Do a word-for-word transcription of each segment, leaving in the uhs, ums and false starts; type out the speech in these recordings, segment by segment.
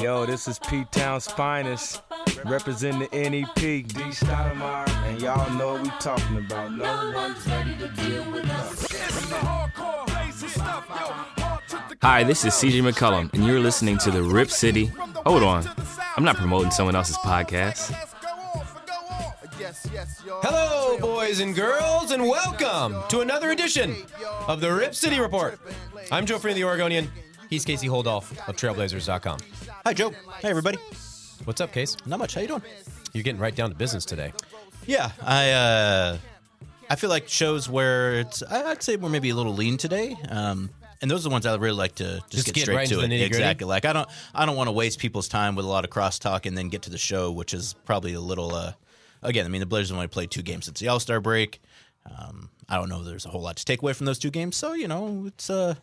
Yo, this is P-Town's finest, representing the N E P, and y'all know what we talking about. No one's ready to deal with us. Hi, this is C J. McCollum, and you're listening to the Rip City. Hold on, I'm not promoting someone else's podcast. Hello, boys and girls, and welcome to another edition of the Rip City Report. I'm Joe Freeman, the Oregonian. He's Casey Holdahl of trailblazers dot com. Hi, Joe. Hey, everybody. What's up, Case? Not much. How you doing? You're getting right down to business today. Yeah. I uh, I feel like shows where it's, I'd say we're maybe a little lean today. Um, and those are the ones I really like to just, just get, get straight right to it. Exactly. Like, I don't I don't want to waste people's time with a lot of crosstalk and then get to the show, which is probably a little, uh, again, I mean, the Blazers have only played two games since the All-Star break. Um, I don't know if there's a whole lot to take away from those two games. So, you know, it's... Uh,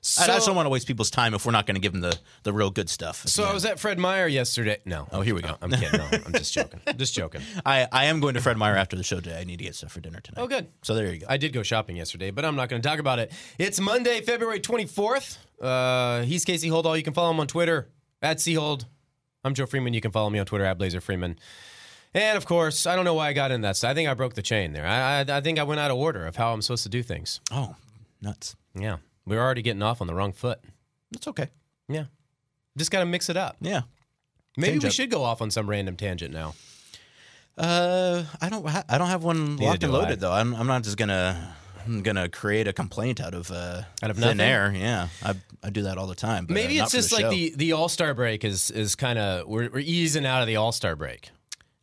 So, I just don't want to waste people's time if we're not going to give them the, the real good stuff. So I was at Fred Meyer yesterday. No. Oh, here we go. I'm kidding. No, I'm just joking. I'm just joking. I, I am going to Fred Meyer after the show today. I need to get stuff for dinner tonight. Oh, good. So there you go. I did go shopping yesterday, but I'm not going to talk about it. It's Monday, February twenty-fourth. Uh, he's Casey Holdahl. You can follow him on Twitter, at C Hold. I'm Joe Freeman. You can follow me on Twitter, at Blazer Freeman. And, of course, I don't know why I got into that. So I think I broke the chain there. I, I I think I went out of order of how I'm supposed to do things. Oh, nuts. Yeah. We're already getting off on the wrong foot. It's okay. Yeah. Just got to mix it up. Yeah. Maybe Change we up. should go off on some random tangent now. Uh, I don't ha- I don't have one Neither locked and loaded, I. though. I'm, I'm not just going to I'm gonna create a complaint out of, uh, out of thin nothing. air. Yeah. I I do that all the time. But Maybe uh, it's just the like the, the All-Star break is, is kind of, we're, we're easing out of the All-Star break.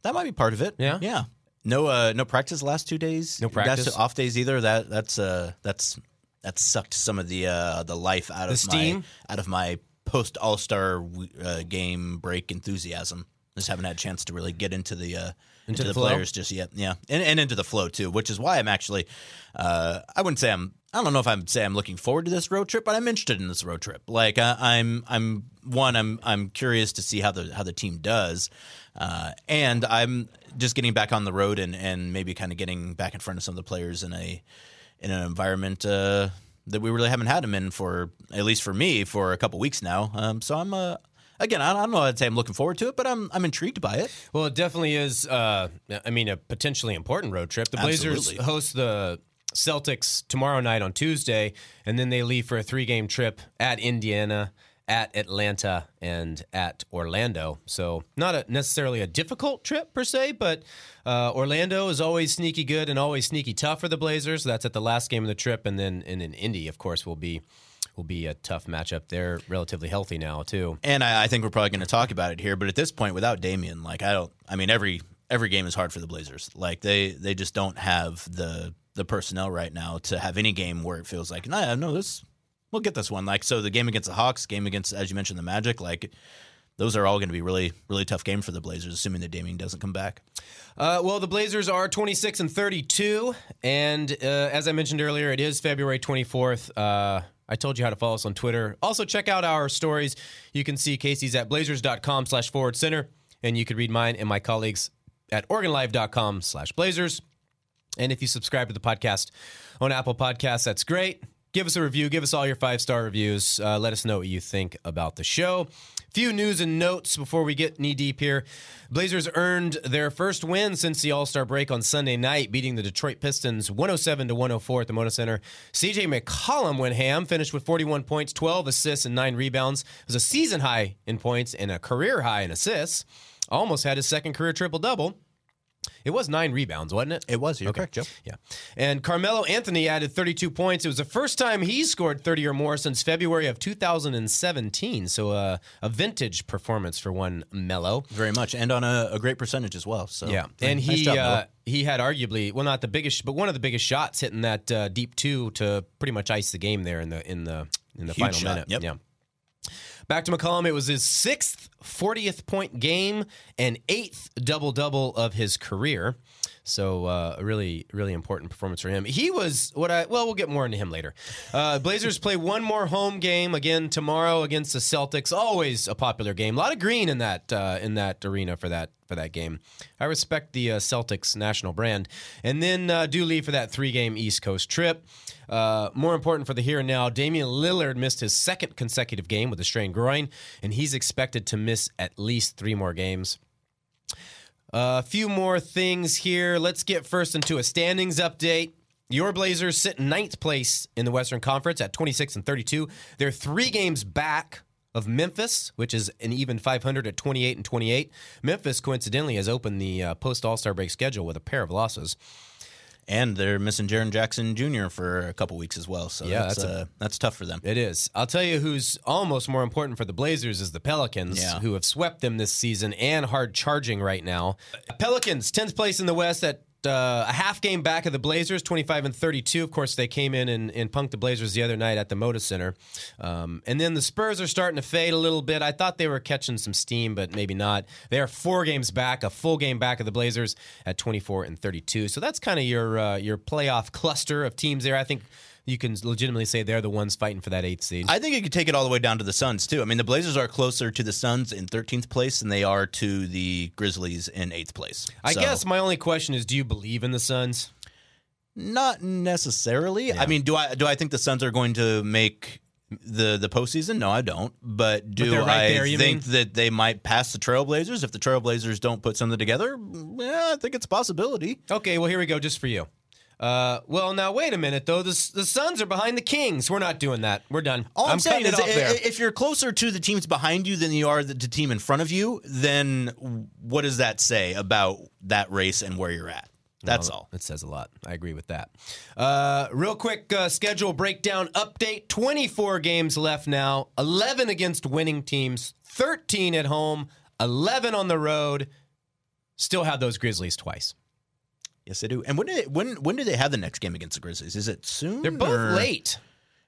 That might be part of it. Yeah? Yeah. No uh, no practice the last two days. No practice. That's off days either. That That's... Uh, that's That sucked some of the uh, the life out the of steam? my out of my post All Star uh, game break enthusiasm. Just haven't had a chance to really get into the uh, into, into the, the players just yet. Yeah, and, and into the flow too, which is why I'm actually uh, I wouldn't say I'm I don't know if I'm say I'm looking forward to this road trip, but I'm interested in this road trip. Like uh, I'm I'm one I'm I'm curious to see how the how the team does, uh, and I'm just getting back on the road and, and maybe kind of getting back in front of some of the players in a. In an environment uh, that we really haven't had him in for, at least for me, for a couple weeks now. Um, so I'm, uh, again, I don't know. I'd say I'm looking forward to it, but I'm I'm intrigued by it. Well, it definitely is. Uh, I mean, a potentially important road trip. The Blazers Absolutely. host the Celtics tomorrow night on Tuesday, and then they leave for a three-game trip at Indiana, at Atlanta, and at Orlando. So not a, necessarily a difficult trip per se, but uh, Orlando is always sneaky good and always sneaky tough for the Blazers. That's at the last game of the trip, and then and in Indy, of course, will be will be a tough matchup. They're relatively healthy now too, and I, I think we're probably going to talk about it here. But at this point, without Damian, like I don't, I mean every every game is hard for the Blazers. Like they they just don't have the the personnel right now to have any game where it feels like no, no this. We'll get this one. Like, so the game against the Hawks, game against, as you mentioned, the Magic, like, those are all going to be really, really tough games for the Blazers, assuming that Damian doesn't come back. Uh, well, the Blazers are twenty-six and thirty-two, and uh, as I mentioned earlier, it is February twenty-fourth. Uh, I told you how to follow us on Twitter. Also, check out our stories. You can see Casey's at blazers.com slash forward center, and you can read mine and my colleagues at oregonlive.com slash blazers. And if you subscribe to the podcast on Apple Podcasts, that's great. Give us a review. Give us all your five-star reviews. Uh, let us know what you think about the show. Few news and notes before we get knee-deep here. Blazers earned their first win since the All-Star break on Sunday night, beating the Detroit Pistons one oh seven to one oh four at the Moda Center. C J. McCollum went ham, finished with forty-one points, twelve assists, and nine rebounds. It was a season high in points and a career high in assists. Almost had his second career triple-double. It was nine rebounds, wasn't it? It was. You're okay. Correct, Joe. Yeah. And Carmelo Anthony added thirty-two points. It was the first time he scored thirty or more since February of two thousand seventeen. So uh, a vintage performance for one Melo. Very much. And on a, a great percentage as well. So yeah. And nice he job, uh, he had arguably, well, not the biggest, but one of the biggest shots, hitting that uh, deep two to pretty much ice the game there in the in the, in the final shot. minute. Yep. Yeah. Back to McCollum, it was his sixth fortieth-point game and eighth double-double of his career. So uh, a really, really important performance for him. He was what I... Well, we'll get more into him later. Uh, Blazers play one more home game, again, tomorrow against the Celtics. Always a popular game. A lot of green in that uh, in that arena for that for that game. I respect the uh, Celtics national brand. And then uh, do leave for that three-game East Coast trip. Uh, more important for the here and now, Damian Lillard missed his second consecutive game with a strained groin, and he's expected to miss at least three more games. A uh, few more things here. Let's get first into a standings update. Your Blazers sit in ninth place in the Western Conference at twenty-six and thirty-two. They're three games back of Memphis, which is an even five hundred at twenty-eight and twenty-eight. Memphis, coincidentally, has opened the uh, post-All-Star break schedule with a pair of losses. And they're missing Jaren Jackson Junior for a couple weeks as well, so yeah, that's, that's, a, uh, that's tough for them. It is. I'll tell you who's almost more important for the Blazers is the Pelicans, yeah. who have swept them this season and hard charging right now. Pelicans, tenth place in the West at Uh, a half game back of the Blazers, twenty-five and thirty-two. Of course, they came in and, and punked the Blazers the other night at the Moda Center. Um, and then the Spurs are starting to fade a little bit. I thought they were catching some steam, but maybe not. They are four games back, a full game back of the Blazers at twenty-four and thirty-two. So that's kind of your uh, your playoff cluster of teams there. I think you can legitimately say they're the ones fighting for that eighth seed. I think you could take it all the way down to the Suns, too. I mean, the Blazers are closer to the Suns in thirteenth place than they are to the Grizzlies in eighth place. I so. guess my only question is, do you believe in the Suns? Not necessarily. Yeah. I mean, do I do I think the Suns are going to make the, the postseason? No, I don't. But do but right I there, think mean? that they might pass the Trailblazers? If the Trailblazers don't put something together, yeah, I think it's a possibility. Okay, well, here we go, just for you. Uh, well, now, wait a minute, though. The, the Suns are behind the Kings. We're not doing that. We're done. All I'm, I'm saying is if, if you're closer to the teams behind you than you are the, the team in front of you, then what does that say about that race and where you're at? That's well, all. It says a lot. I agree with that. Uh, real quick uh, schedule breakdown update. twenty-four games left now. eleven against winning teams. thirteen at home. eleven on the road. Still have those Grizzlies twice. Yes, they do. And when do they, when when do they have the next game against the Grizzlies? Is it soon? They're both or? late.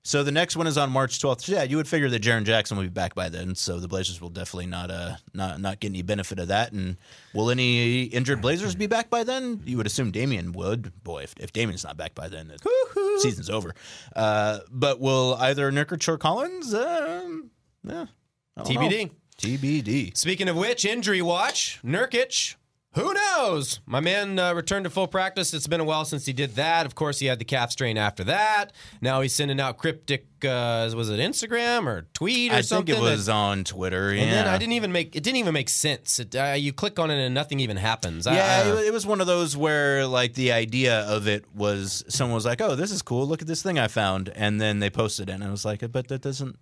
So the next one is on March twelfth. Yeah, you would figure that Jaren Jackson will be back by then, so the Blazers will definitely not uh not, not get any benefit of that. And will any injured Blazers be back by then? You would assume Damian would. Boy, if, if Damian's not back by then, the Woo-hoo. season's over. Uh, but will either Nurkic or Collins? Um, yeah, T B D. Know. T B D. Speaking of which, injury watch, Nurkic. Who knows? My man uh, returned to full practice. It's been a while since he did that. Of course, he had the calf strain after that. Now he's sending out cryptic, uh, was it Instagram or tweet or I something? I think it was that, on Twitter, and yeah. And then I didn't even make, it didn't even make sense. It, uh, you click on it and nothing even happens. Yeah, I, I, it was one of those where, like, the idea of it was someone was like, oh, this is cool. Look at this thing I found. And then they posted it, and I was like, but that doesn't,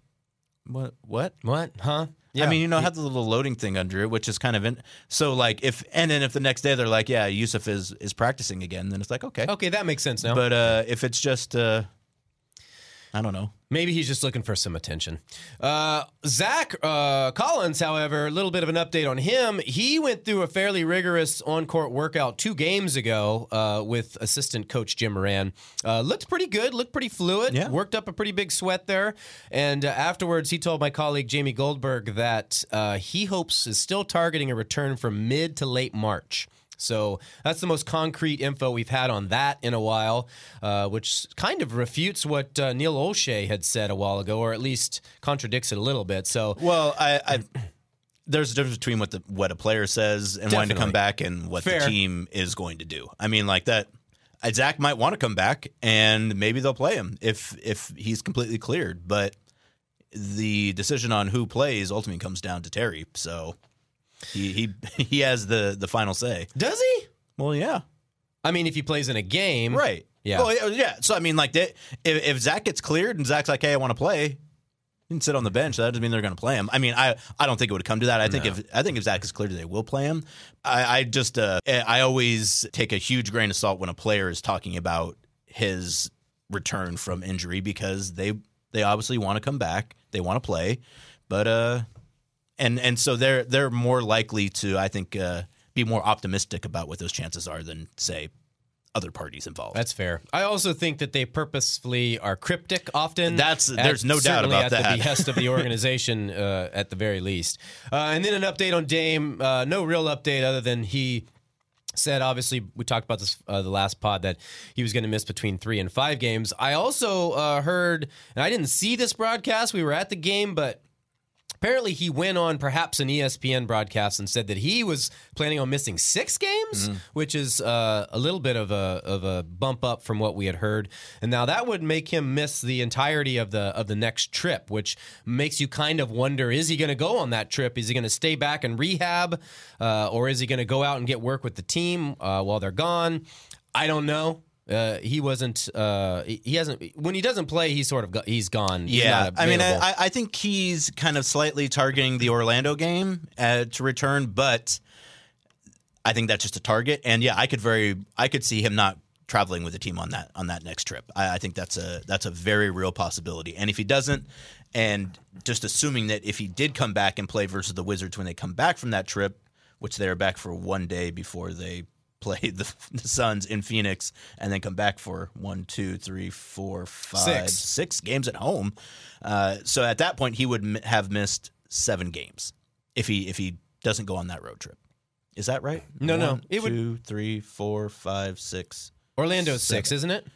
what? What? What? Huh? Yeah. I mean, you know, have the little loading thing under it, which is kind of in, so like if and then if the next day they're like, yeah, Jusuf is is practicing again, then it's like, okay, okay, that makes sense now. But uh, if it's just, uh, I don't know, maybe he's just looking for some attention. Uh, Zach uh, Collins, however, a little bit of an update on him. He went through a fairly rigorous on-court workout two games ago uh, with assistant coach Jim Moran. Uh, looked pretty good, looked pretty fluid, yeah. worked up a pretty big sweat there. And uh, afterwards, he told my colleague Jamie Goldberg that uh, he hopes is still targeting a return from mid to late March. So that's the most concrete info we've had on that in a while, uh, which kind of refutes what uh, Neil Olshay had said a while ago, or at least contradicts it a little bit. So, well, I, I there's a difference between what the what a player says and wanting to come back and what Fair. the team is going to do. I mean, like that, Zach might want to come back, and maybe they'll play him if if he's completely cleared. But the decision on who plays ultimately comes down to Terry. So. He he he has the, the final say. Does he? Well, yeah. I mean, if he plays in a game, right? Yeah. Well, yeah. So I mean, like, they, if, if Zach gets cleared and Zach's like, "Hey, I want to play," he can sit on the bench. That doesn't mean they're going to play him. I mean, I, I don't think it would come to that. I no. think if I think if Zach is cleared, they will play him. I, I just uh, I always take a huge grain of salt when a player is talking about his return from injury because they they obviously want to come back. They want to play, but uh. And and so they're they're more likely to, I think, uh, be more optimistic about what those chances are than, say, other parties involved. That's fair. I also think that they purposefully are cryptic often. That's at, There's no doubt about that. At the behest of the organization, uh, at the very least. Uh, and then an update on Dame. Uh, no real update other than he said, obviously, we talked about this uh, the last pod, that he was going to miss between three and five games. I also uh, heard, and I didn't see this broadcast. We were at the game, but Apparently he went on perhaps an E S P N broadcast and said that he was planning on missing six games, mm-hmm. which is uh, a little bit of a of a bump up from what we had heard. And now that would make him miss the entirety of the of the next trip, which makes you kind of wonder, is he going to go on that trip? Is he going to stay back and rehab? Uh, or is he going to go out and get work with the team uh, while they're gone? I don't know. Uh, he wasn't. Uh, he hasn't. When he doesn't play, he's sort of go, he's gone. Yeah, he's I mean, I, I think he's kind of slightly targeting the Orlando game uh, to return, but I think that's just a target. And yeah, I could very, I could see him not traveling with the team on that on that next trip. I, I think that's a that's a very real possibility. And if he doesn't, and just assuming that if he did come back and play versus the Wizards when they come back from that trip, which they are back for one day before they play the, the Suns in Phoenix and then come back for one, two, three, four, five, six, six games at home. Uh, so at that point, he would m- have missed seven games if he if he doesn't go on that road trip. Is that right? No, one, no. It two, would... three, four, five, six. Orlando's seven. Six, isn't it?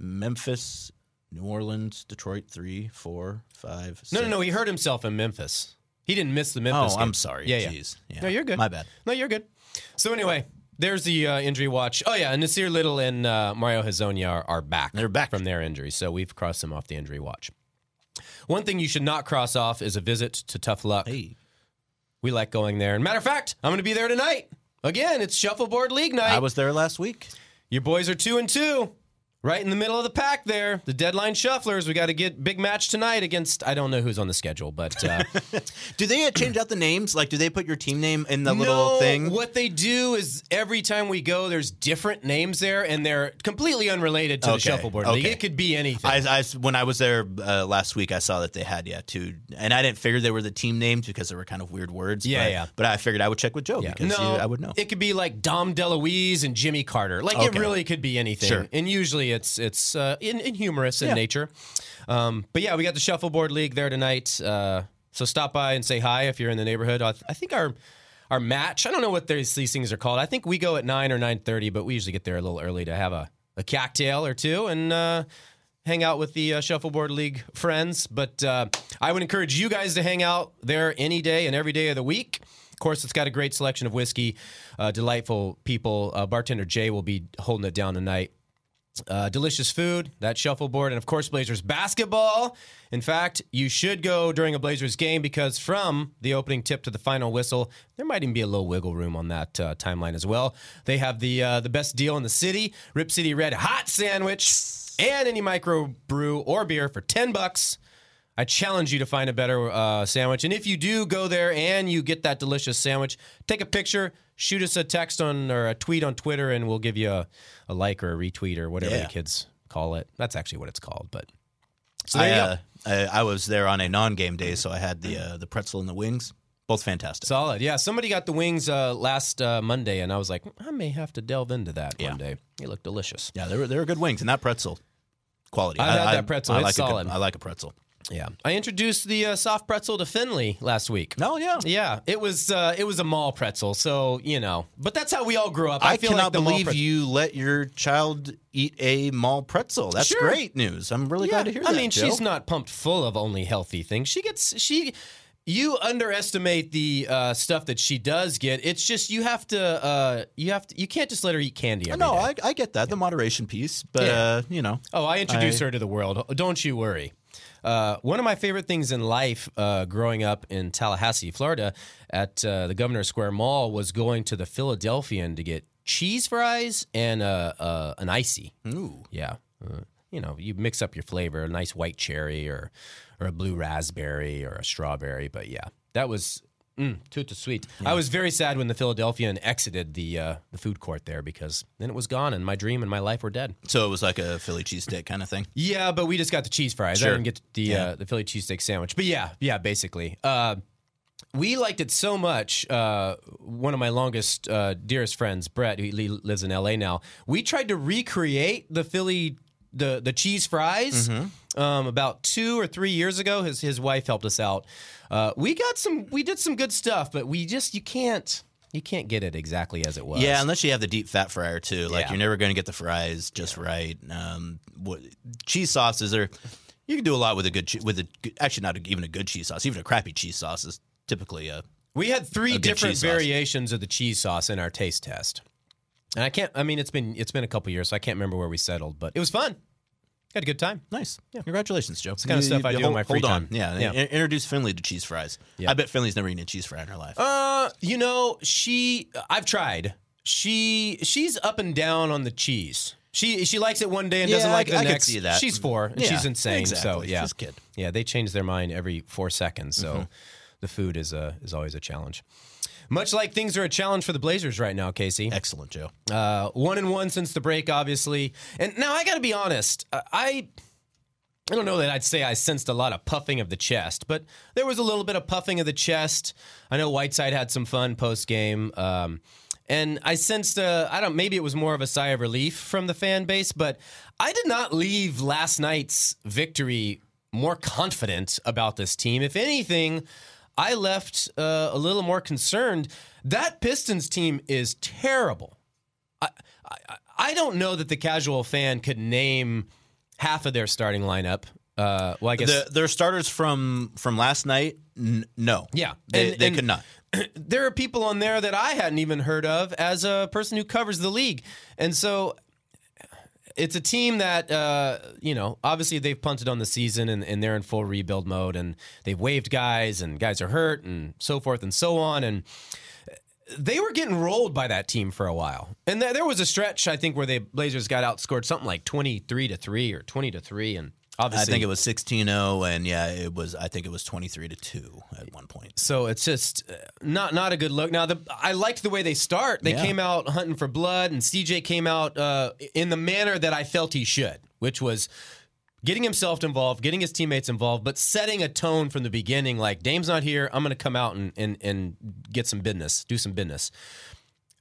Memphis, New Orleans, Detroit, three, four, five, six. No, no, no. He hurt himself in Memphis. He didn't miss the Memphis Oh, game. I'm sorry. Yeah, Jeez. yeah. yeah. No, you're good. My bad. No, you're good. So anyway, there's the uh, injury watch. Oh, yeah, Nasir Little and uh, Mario Hezonja are, are back. They're back from their injury, so we've crossed them off the injury watch. One thing you should not cross off is a visit to Tough Luck. Hey. We like going there. And matter of fact, I'm going to be there tonight. Again, it's Shuffleboard League night. I was there last week. Your boys are two and two. Right in the middle of the pack there, the deadline shufflers. We got to get big match tonight against, I don't know who's on the schedule, but. Uh, do they change out the names? Like, do they put your team name in the no, little thing? What they do is every time we go, there's different names there, and they're completely unrelated to okay. the Shuffleboard okay. League. It could be anything. I, I, when I was there uh, last week, I saw that they had, yeah, two. And I didn't figure they were the team names because they were kind of weird words. Yeah, but, yeah. But I figured I would check with Joe yeah. because no, you, I would know. It could be like Dom DeLuise and Jimmy Carter. Like, okay. it really could be anything. Sure. And usually It's it's uh, in, in humorous in yeah. nature. Um, but, yeah, we got the Shuffleboard League there tonight. Uh, so stop by and say hi if you're in the neighborhood. I, th- I think our our match, I don't know what these things are called. I think we go at nine or nine thirty, but we usually get there a little early to have a, a cocktail or two and uh, hang out with the uh, Shuffleboard League friends. But uh, I would encourage you guys to hang out there any day and every day of the week. Of course, it's got a great selection of whiskey, uh, delightful people. Uh, Bartender Jay will be holding it down tonight. Uh, delicious food, that shuffleboard, and of course Blazers basketball. In fact, you should go during a Blazers game because from the opening tip to the final whistle, there might even be a little wiggle room on that uh, timeline as well. They have the uh, the best deal in the city, Rip City Red Hot Sandwich, and any microbrew or beer for ten bucks. I challenge you to find a better uh, sandwich. And if you do go there and you get that delicious sandwich, take a picture, shoot us a text on or a tweet on Twitter, and we'll give you a, a like or a retweet or whatever yeah. the kids call it. That's actually what it's called. But so there I, you uh, go. I, I was there on a non-game day, so I had the uh, the pretzel and the wings. Both fantastic. Solid. Yeah, somebody got the wings uh, last uh, Monday, and I was like, I may have to delve into that yeah. one day. They look delicious. Yeah, they were, they were good wings, and that pretzel, quality. I, I had that pretzel. I, I it's like solid. A good, I like a pretzel. Yeah, I introduced the uh, soft pretzel to Finley last week. Oh yeah, yeah. It was uh, it was a mall pretzel, so you know. But that's how we all grew up. I, I feel cannot like the believe pret- you let your child eat a mall pretzel. That's sure. great news. I'm really yeah. glad to hear I that. I mean, Jill. She's not pumped full of only healthy things. She gets she. You underestimate the uh, stuff that she does get. It's just you have to uh, you have to, you can't just let her eat candy every no, day. No, I, I get that yeah. the moderation piece, but yeah. uh, you know. Oh, I introduce I... her to the world. Don't you worry. Uh, one of my favorite things in life uh, growing up in Tallahassee, Florida, at uh, the Governor Square Mall was going to the Philadelphian to get cheese fries and uh, uh, an icy. Ooh. Yeah. Uh, you know, you mix up your flavor, a nice white cherry or, or a blue raspberry or a strawberry. But, yeah, that was mm, tout sweet. Yeah. I was very sad when the Philadelphian exited the, uh, the food court there because then it was gone and my dream and my life were dead. So it was like a Philly cheesesteak kind of thing? Yeah, but we just got the cheese fries. Sure. I didn't get the, yeah. uh, the Philly cheesesteak sandwich. But, yeah, yeah, basically. Uh, we liked it so much. Uh, one of my longest, uh, dearest friends, Brett, who lives in L A now, we tried to recreate the Philly The, the cheese fries mm-hmm. um, about two or three years ago. His his wife helped us out. Uh, we got some. We did some good stuff, but we just you can't you can't get it exactly as it was. Yeah, unless you have the deep fat fryer too. Like yeah. you're never going to get the fries just yeah. right. Um, what, cheese sauces are. You can do a lot with a good, with a actually not even a good cheese sauce. Even a crappy cheese sauce is typically a. We had three different variations of the cheese sauce in our taste test, and I can't. I mean, it's been it's been a couple years, so I can't remember where we settled, but it was fun. Had a good time. Nice. Yeah. Congratulations, Joe. It's the kind of stuff I do hold, in my free hold on. time. Yeah. yeah. In- introduce Finley to cheese fries. Yeah. I bet Finley's never eaten a cheese fry in her life. Uh, you know, she. I've tried. She she's up and down on the cheese. She she likes it one day and yeah, doesn't like I, it the I next. Could see that. She's four and yeah, she's insane. Exactly. So yeah, she's a kid. Yeah, they change their mind every four seconds. So mm-hmm. the food is a is always a challenge. Much like things are a challenge for the Blazers right now, Casey. Excellent, Joe. Uh, one and one since the break, obviously. And now I got to be honest. I I don't know that I'd say I sensed a lot of puffing of the chest, but there was a little bit of puffing of the chest. I know Whiteside had some fun post game, um, and I sensed a, I don't. Maybe it was more of a sigh of relief from the fan base, but I did not leave last night's victory more confident about this team. If anything, I left uh, a little more concerned. That Pistons team is terrible. I, I I don't know that the casual fan could name half of their starting lineup. Uh, well, I guess the, their starters from from last night. N- no, yeah, they, and, they and could not. There are people on there that I hadn't even heard of as a person who covers the league, and so. It's a team that, uh, you know, obviously they've punted on the season and, and they're in full rebuild mode and they've waived guys and guys are hurt and so forth and so on. And they were getting rolled by that team for a while. And th- there was a stretch, I think, where the Blazers got outscored something like twenty-three to three or twenty to three. And obviously, I think it was sixteen oh, and yeah, it was. I think it was twenty-three to two at one point. So it's just not not a good look. Now, the, I liked the way they start. They yeah. came out hunting for blood, and C J came out uh, in the manner that I felt he should, which was getting himself involved, getting his teammates involved, but setting a tone from the beginning, like, Dame's not here, I'm going to come out and, and, and get some business, do some business.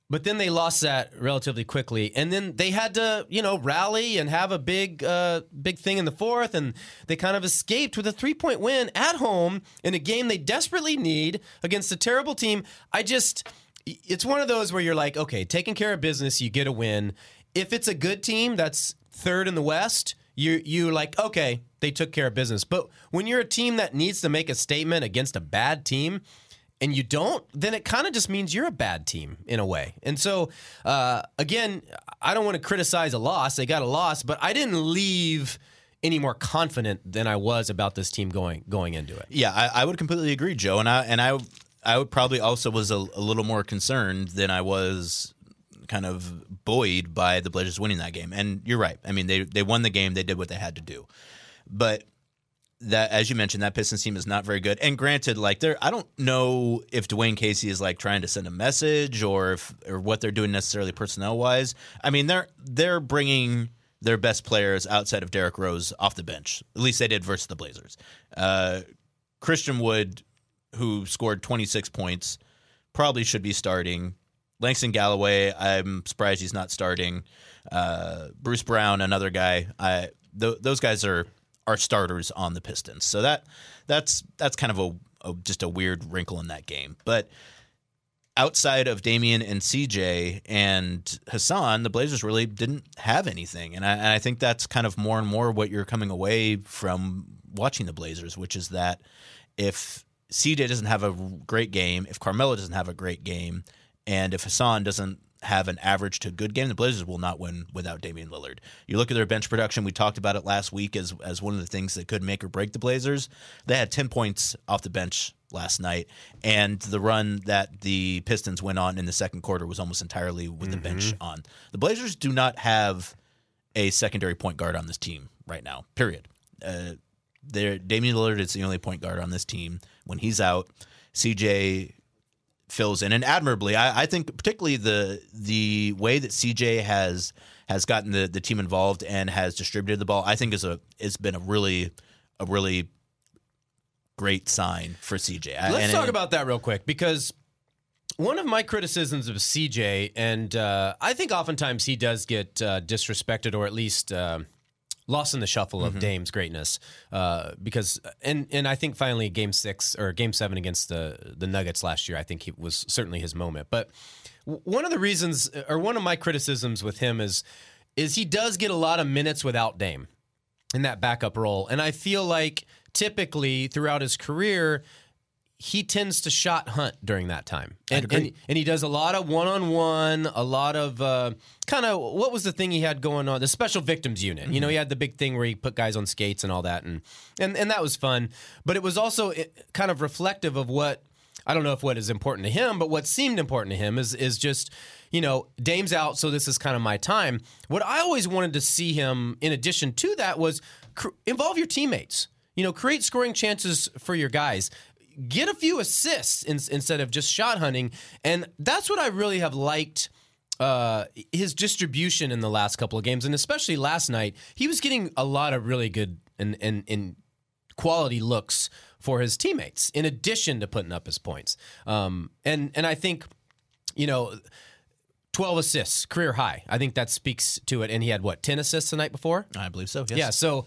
But then they lost that relatively quickly, and then they had to, you know, rally and have a big, uh, big thing in the fourth, and they kind of escaped with a three-point win at home in a game they desperately need against a terrible team. I just, it's one of those where you're like, okay, taking care of business, you get a win. If it's a good team that's third in the West, you you're like, okay, they took care of business. But when you're a team that needs to make a statement against a bad team, and you don't, then it kind of just means you're a bad team in a way. And so, uh, again, I don't want to criticize a loss. They got a loss, but I didn't leave any more confident than I was about this team going going into it. Yeah, I, I would completely agree, Joe. And I and I I would probably also was a, a little more concerned than I was kind of buoyed by the Blazers winning that game. And you're right. I mean, they they won the game. They did what they had to do. But that, as you mentioned, that Pistons team is not very good. And granted, like there, I don't know if Dwayne Casey is like trying to send a message or if or what they're doing necessarily personnel wise. I mean, they're they're bringing their best players outside of Derrick Rose off the bench. At least they did versus the Blazers. Uh, Christian Wood, who scored twenty-six points, probably should be starting. Langston Galloway, I'm surprised he's not starting. Uh, Bruce Brown, another guy. I th- those guys are. Are starters on the Pistons, so that that's that's kind of a, a just a weird wrinkle in that game. But outside of Damian and C J and Hassan, the Blazers really didn't have anything, and I, and I think that's kind of more and more what you're coming away from watching the Blazers, which is that if C J doesn't have a great game, if Carmelo doesn't have a great game, and if Hassan doesn't have an average to good game, the Blazers will not win without Damian Lillard. You look at their bench production. We talked about it last week as as one of the things that could make or break the Blazers. They had ten points off the bench last night, and the run that the Pistons went on in the second quarter was almost entirely with mm-hmm. the bench on. The Blazers do not have a secondary point guard on this team right now, period. Uh, Damian Lillard is the only point guard on this team. When he's out, C J fills in, and admirably. I, I think particularly the the way that C J has has gotten the, the team involved and has distributed the ball, I think is a it's been a really a really great sign for C J. Let's and, talk and, about that real quick, because one of my criticisms of C J, and uh, I think oftentimes he does get uh, disrespected or at least uh, lost in the shuffle of mm-hmm. Dame's greatness, uh, because and and I think finally game six or game seven against the the Nuggets last year, I think he was certainly his moment. But one of the reasons, or one of my criticisms with him is, is he does get a lot of minutes without Dame, in that backup role. And I feel like typically throughout his career, he tends to shot hunt during that time. And, and, and he does a lot of one-on-one, a lot of uh, kind of, what was the thing he had going on? The special victims unit. Mm-hmm. You know, he had the big thing where he put guys on skates and all that. And, and, and that was fun. But it was also kind of reflective of what, I don't know if what is important to him, but what seemed important to him is, is just, you know, Dame's out, so this is kind of my time. What I always wanted to see him, in addition to that, was cr- involve your teammates. You know, create scoring chances for your guys. Get a few assists in, instead of just shot hunting. And that's what I really have liked, uh, his distribution in the last couple of games, and especially last night. He was getting a lot of really good and, and, and quality looks for his teammates, in addition to putting up his points. Um, and, and I think, you know, twelve assists, career high. I think that speaks to it. And he had, what, ten assists the night before? I believe so, yes. Yeah, so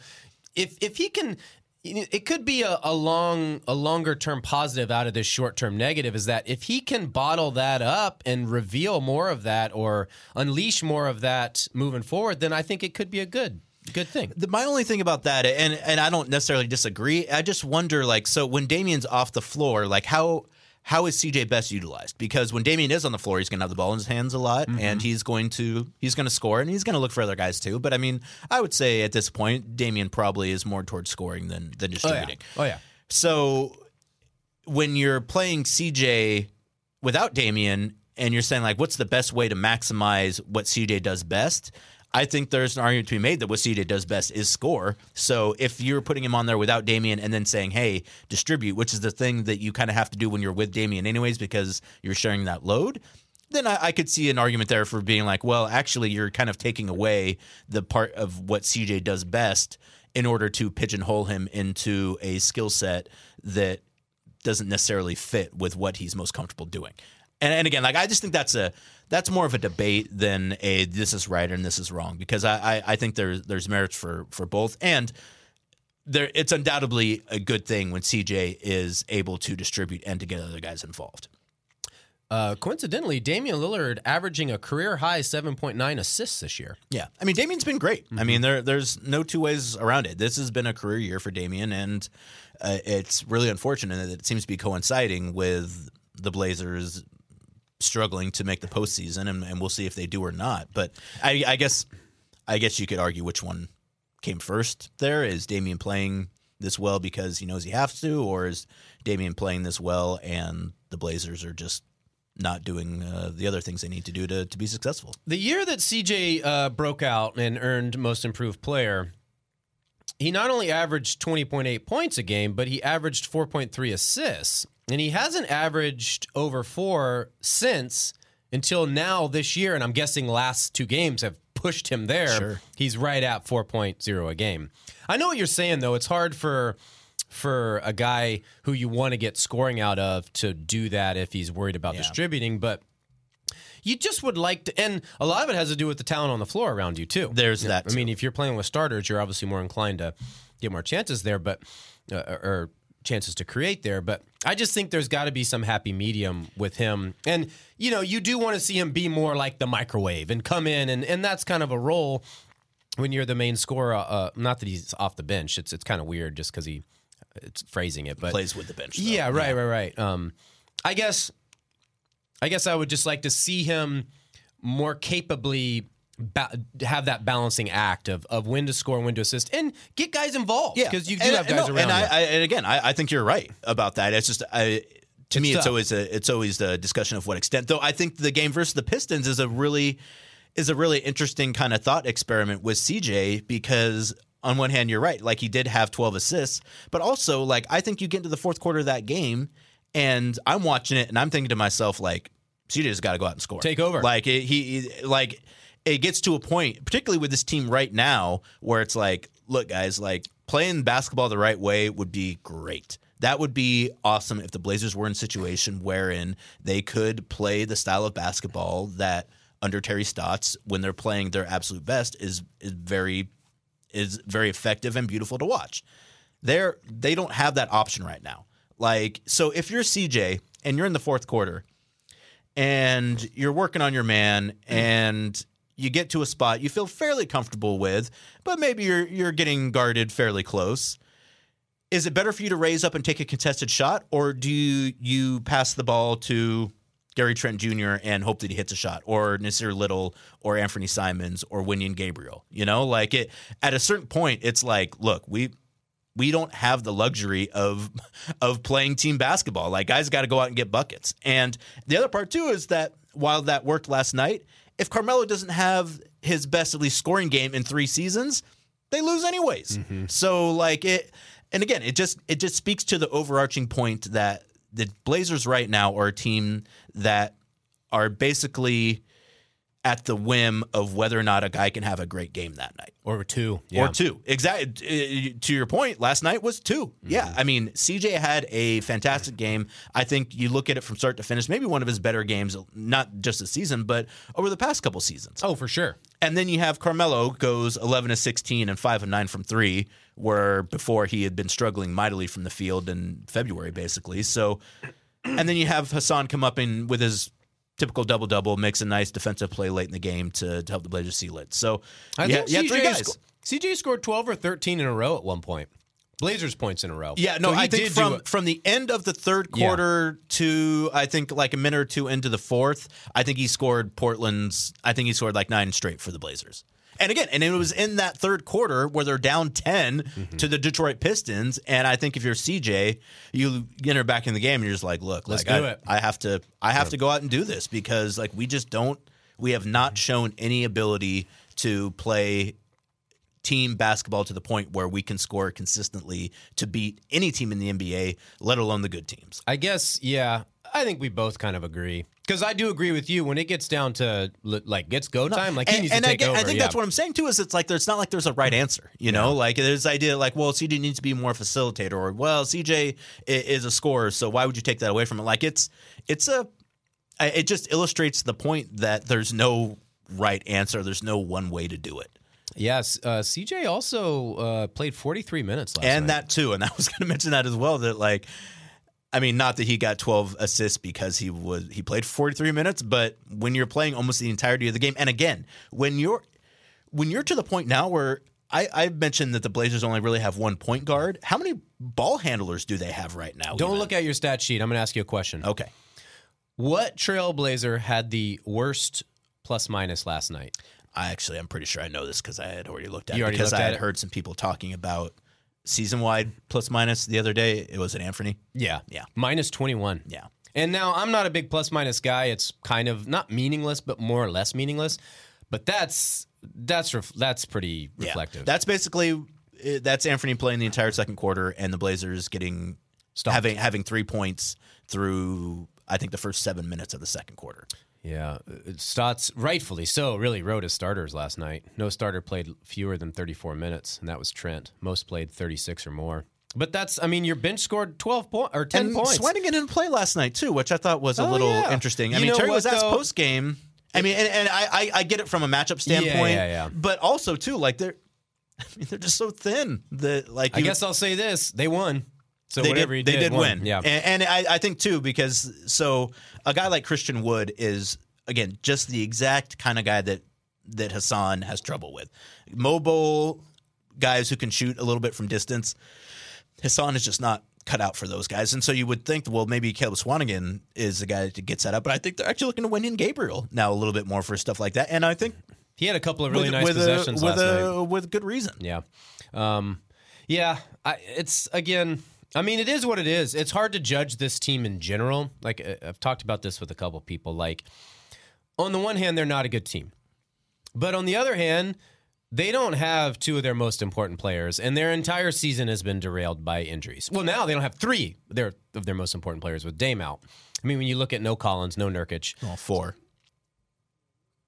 if if he can... It could be a, a long, a longer-term positive out of this short-term negative, is that if he can bottle that up and reveal more of that, or unleash more of that moving forward, then I think it could be a good, good thing. The, my only thing about that, and and I don't necessarily disagree, I just wonder, like, so when Damian's off the floor, like, how how is C J best utilized? Because when Damian is on the floor, he's going to have the ball in his hands a lot, mm-hmm. and he's going to he's going to score, and he's going to look for other guys too. But I mean, I would say at this point, Damian probably is more towards scoring than than distributing. Oh yeah. Oh, yeah. So when you're playing C J without Damian, and you're saying like, what's the best way to maximize what C J does best? I think there's an argument to be made that what C J does best is score. So if you're putting him on there without Damian and then saying, hey, distribute, which is the thing that you kind of have to do when you're with Damian anyways because you're sharing that load, then I, I could see an argument there for being like, well, actually, you're kind of taking away the part of what C J does best in order to pigeonhole him into a skill set that doesn't necessarily fit with what he's most comfortable doing. And, and again, like I just think that's a that's more of a debate than a this is right and this is wrong, because I, I, I think there's there's merits for, for both, and there it's undoubtedly a good thing when C J is able to distribute and to get other guys involved. Uh, coincidentally, Damian Lillard averaging a career-high seven point nine assists this year. Yeah. I mean, Damian's been great. Mm-hmm. I mean, there there's no two ways around it. This has been a career year for Damian, and uh, it's really unfortunate that it seems to be coinciding with the Blazers struggling to make the postseason, and, and we'll see if they do or not. But I, I guess I guess you could argue which one came first there. Is Damian playing this well because he knows he has to, or is Damian playing this well and the Blazers are just not doing uh, the other things they need to do to, to be successful? The year that C J uh, broke out and earned Most Improved Player, he not only averaged twenty point eight points a game, but he averaged four point three assists. And he hasn't averaged over four since until now this year, and I'm guessing last two games have pushed him there. Sure. He's right at four point oh a game. I know what you're saying, though. It's hard for for a guy who you want to get scoring out of to do that if he's worried about yeah. distributing, but you just would like to, and a lot of it has to do with the talent on the floor around you, too. There's you that, know, I mean, if you're playing with starters, you're obviously more inclined to get more chances there, but, uh, or... chances to create there, but I just think there's got to be some happy medium with him. And, you know, you do want to see him be more like the microwave and come in, and, and that's kind of a role when you're the main scorer. Uh, not that he's off the bench. It's it's kind of weird just because he, it's phrasing it, but... Plays with the bench, though. Yeah, right, right, right. Um, I guess, I guess I would just like to see him more capably... Ba- have that balancing act of, of when to score and when to assist, and get guys involved because yeah. you do and, have guys and no, around. And, I, I, and again, I, I think you're right about that. It's just I, to it's me, tough. it's always a, it's always the discussion of what extent. Though I think the game versus the Pistons is a really is a really interesting kind of thought experiment with C J, because on one hand you're right, like he did have twelve assists, but also like I think you get into the fourth quarter of that game, and I'm watching it and I'm thinking to myself like C J's got to go out and score, take over, like it, he, he like. It gets to a point, particularly with this team right now, where it's like, look, guys, like playing basketball the right way would be great. That would be awesome if the Blazers were in a situation wherein they could play the style of basketball that under Terry Stotts, when they're playing their absolute best, is is very is very effective and beautiful to watch. They're they don't have that option right now. Like, so if you're C J and you're in the fourth quarter and you're working on your man and you get to a spot you feel fairly comfortable with, but maybe you're you're getting guarded fairly close. Is it better for you to raise up and take a contested shot, or do you pass the ball to Gary Trent Junior and hope that he hits a shot, or Nasir Little, or Anfernee Simons, or Wenyen Gabriel? You know, like it at a certain point, it's like, look, we we don't have the luxury of of playing team basketball. Like, guys got to go out and get buckets. And the other part too is that while that worked last night, if Carmelo doesn't have his best at least scoring game in three seasons, they lose anyways. Mm-hmm. So like it. And again, it just it just speaks to the overarching point that the Blazers right now are a team that are basically at the whim of whether or not a guy can have a great game that night. Or two. Yeah. Or two. Exactly. To your point, last night was two. Mm-hmm. Yeah. I mean, C J had a fantastic game. I think you look at it from start to finish, maybe one of his better games, not just this season, but over the past couple seasons. Oh, for sure. And then you have Carmelo goes eleven of sixteen and five of nine from three, where before he had been struggling mightily from the field in February, basically. So, and then you have Hassan come up in with his typical double-double, makes a nice defensive play late in the game to, to help the Blazers seal it. So I you think ha- you C J, three guys. Sco- C J scored twelve or thirteen in a row at one point. Blazers points in a row. Yeah, no, so I think from, a- from the end of the third quarter yeah. to, I think, like a minute or two into the fourth, I think he scored Portland's, I think he scored like nine straight for the Blazers. And again, and it was in that third quarter where they're down ten mm-hmm. to the Detroit Pistons. And I think if you're C J, you enter back in the game and you're just like, look, let's like, do I, it. I have to, I have yeah. to go out and do this because like we just don't, we have not shown any ability to play team basketball to the point where we can score consistently to beat any team in the N B A, let alone the good teams. I guess, yeah. I think we both kind of agree because I do agree with you when it gets down to like it's go time, like he and, needs and to take I, over. I think yeah. that's what I'm saying too. Is it's like there's not like there's a right answer, you know? Yeah. Like there's the idea like, well, C J needs to be more facilitator, or well, C J is a scorer, so why would you take that away from it? Like it's it's a it just illustrates the point that there's no right answer. There's no one way to do it. Yes, uh, C J also uh, played forty-three minutes last and night, and that too. And I was going to mention that as well. That like. I mean, not that he got twelve assists because he was he played forty-three minutes, but when you're playing almost the entirety of the game, and again, when you're when you're to the point now where I, I mentioned that the Blazers only really have one point guard, how many ball handlers do they have right now? Don't even? Look at your stat sheet. I'm going to ask you a question. Okay. What Trailblazer had the worst plus-minus last night? I actually, I'm pretty sure I know this because I had already looked at you it already because I had it? heard some people talking about season-wide plus-minus the other day, it was at Anfernee. Yeah. Yeah. Minus twenty-one. Yeah. And now, I'm not a big plus-minus guy. It's kind of not meaningless, but more or less meaningless. But that's that's ref- that's pretty reflective. Yeah. That's basically, that's Anfernee playing the entire second quarter, and the Blazers getting, Stopped. having having three points through, I think, the first seven minutes of the second quarter. Yeah. Stotts, rightfully so, really rode his starters last night. No starter played fewer than thirty-four minutes, and that was Trent. Most played thirty-six or more. But that's, I mean, your bench scored twelve po- or ten and points. And Swedigan didn't play last night, too, which I thought was a oh, little yeah. interesting. I you mean, Terry was asked post-game. I mean, and, and I, I, I get it from a matchup standpoint. Yeah, yeah, yeah. But also, too, like, they're I mean, they're just so thin. That, like I you, guess I'll say this. They won. So they whatever did, he did, they did won. win, yeah, and, and I, I think too because so a guy like Christian Wood is again just the exact kind of guy that that Hassan has trouble with. Mobile guys who can shoot a little bit from distance. Hassan is just not cut out for those guys, and so you would think, well, maybe Caleb Swanigan is the guy that gets that up. But I think they're actually looking to win in Gabriel now a little bit more for stuff like that, and I think he had a couple of really with, nice with possessions a, with last a, night with good reason. Yeah, um, yeah, I, it's again. I mean, it is what it is. It's hard to judge this team in general. Like, I've talked about this with a couple people. Like, on the one hand, they're not a good team. But on the other hand, they don't have two of their most important players, and their entire season has been derailed by injuries. Well, now they don't have three of their, of their most important players with Dame out. I mean, when you look at no Collins, no Nurkic. All four.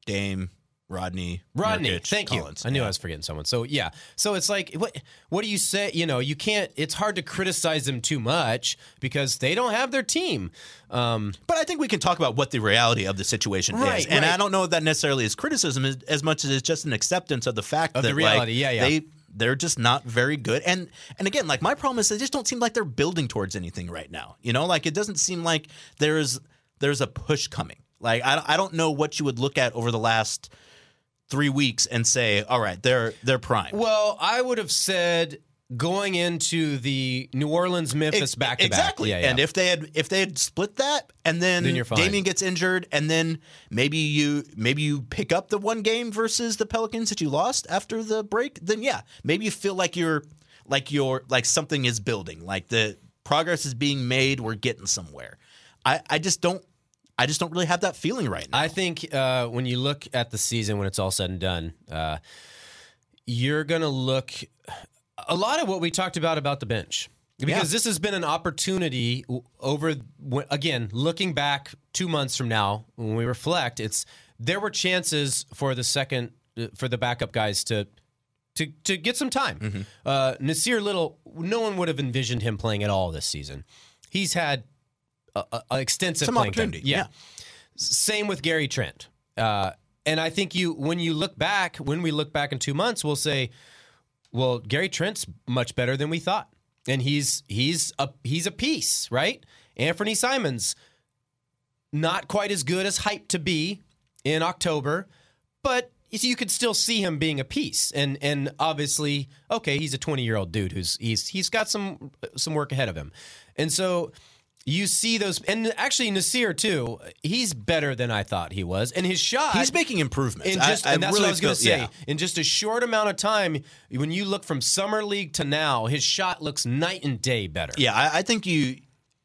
Dame. Rodney, Rodney, Nurkic, thank Collins. you. I knew yeah. I was forgetting someone. So, yeah. So, it's like, what What do you say? You know, you can't, it's hard to criticize them too much because they don't have their team. Um, but I think we can talk about what the reality of the situation right, is. And right. I don't know if that necessarily is criticism as, as much as it's just an acceptance of the fact of that, the reality. Like, yeah, yeah. they, they're just not very good. And, and again, like, my problem is they just don't seem like they're building towards anything right now. You know, like, it doesn't seem like there is there's a push coming. Like, I, I don't know what you would look at over the last three weeks and say, all right, they're they're primed? Well, I would have said going into the New Orleans Memphis back to back, exactly. Yeah, yeah. And if they had if they had split that, and then, then Damian gets injured, and then maybe you maybe you pick up the one game versus the Pelicans that you lost after the break, then yeah, maybe you feel like you're like you're like something is building, like the progress is being made, we're getting somewhere. I, I just don't. I just don't really have that feeling right now. I think uh, when you look at the season, when it's all said and done, uh, you're going to look a lot of what we talked about about the bench. Because yeah. this has been an opportunity over, again, looking back two months from now, when we reflect, it's there were chances for the second, for the backup guys to to, to get some time. Mm-hmm. Uh, Nasir Little, no one would have envisioned him playing at all this season. He's had A, a extensive Some playing opportunity. Yeah. yeah. Same with Gary Trent. Uh, and I think you, when you look back, when we look back in two months, we'll say, well, Gary Trent's much better than we thought, and he's he's a he's a piece, right? Anfernee Simons, not quite as good as hyped to be in October, but you could still see him being a piece, and and obviously, okay, he's a twenty-year-old dude who's he's he's got some some work ahead of him, and so. You see those, and actually Nasir too. He's better than I thought he was, and his shot—he's making improvements. And, just, I, I and that's really what I was going to say. Yeah. In just a short amount of time, when you look from summer league to now, his shot looks night and day better. Yeah, I, I think you,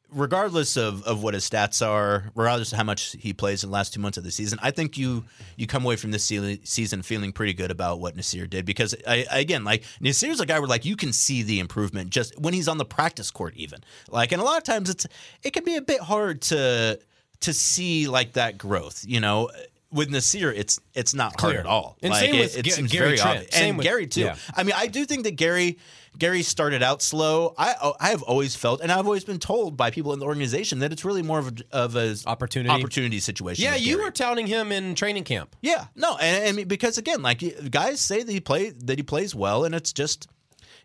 regardless of, of what his stats are, regardless of how much he plays in the last two months of the season, I think you you come away from this season feeling pretty good about what Nasir did, because I, again, like Nasir's a guy where like you can see the improvement just when he's on the practice court, even like, and a lot of times it's it can be a bit hard to to see like that growth, you know. With Nasir, it's it's not Clear. hard at all. And like, same with it, it G- seems Gary very Trent. obvious. Same and with, Gary too. Yeah. I mean, I do think that Gary Gary started out slow. I I have always felt, and I've always been told by people in the organization that it's really more of a, of a opportunity opportunity situation. Yeah, you were touting him in training camp. Yeah, no, and, and because again, like guys say that he play that he plays well, and it's just.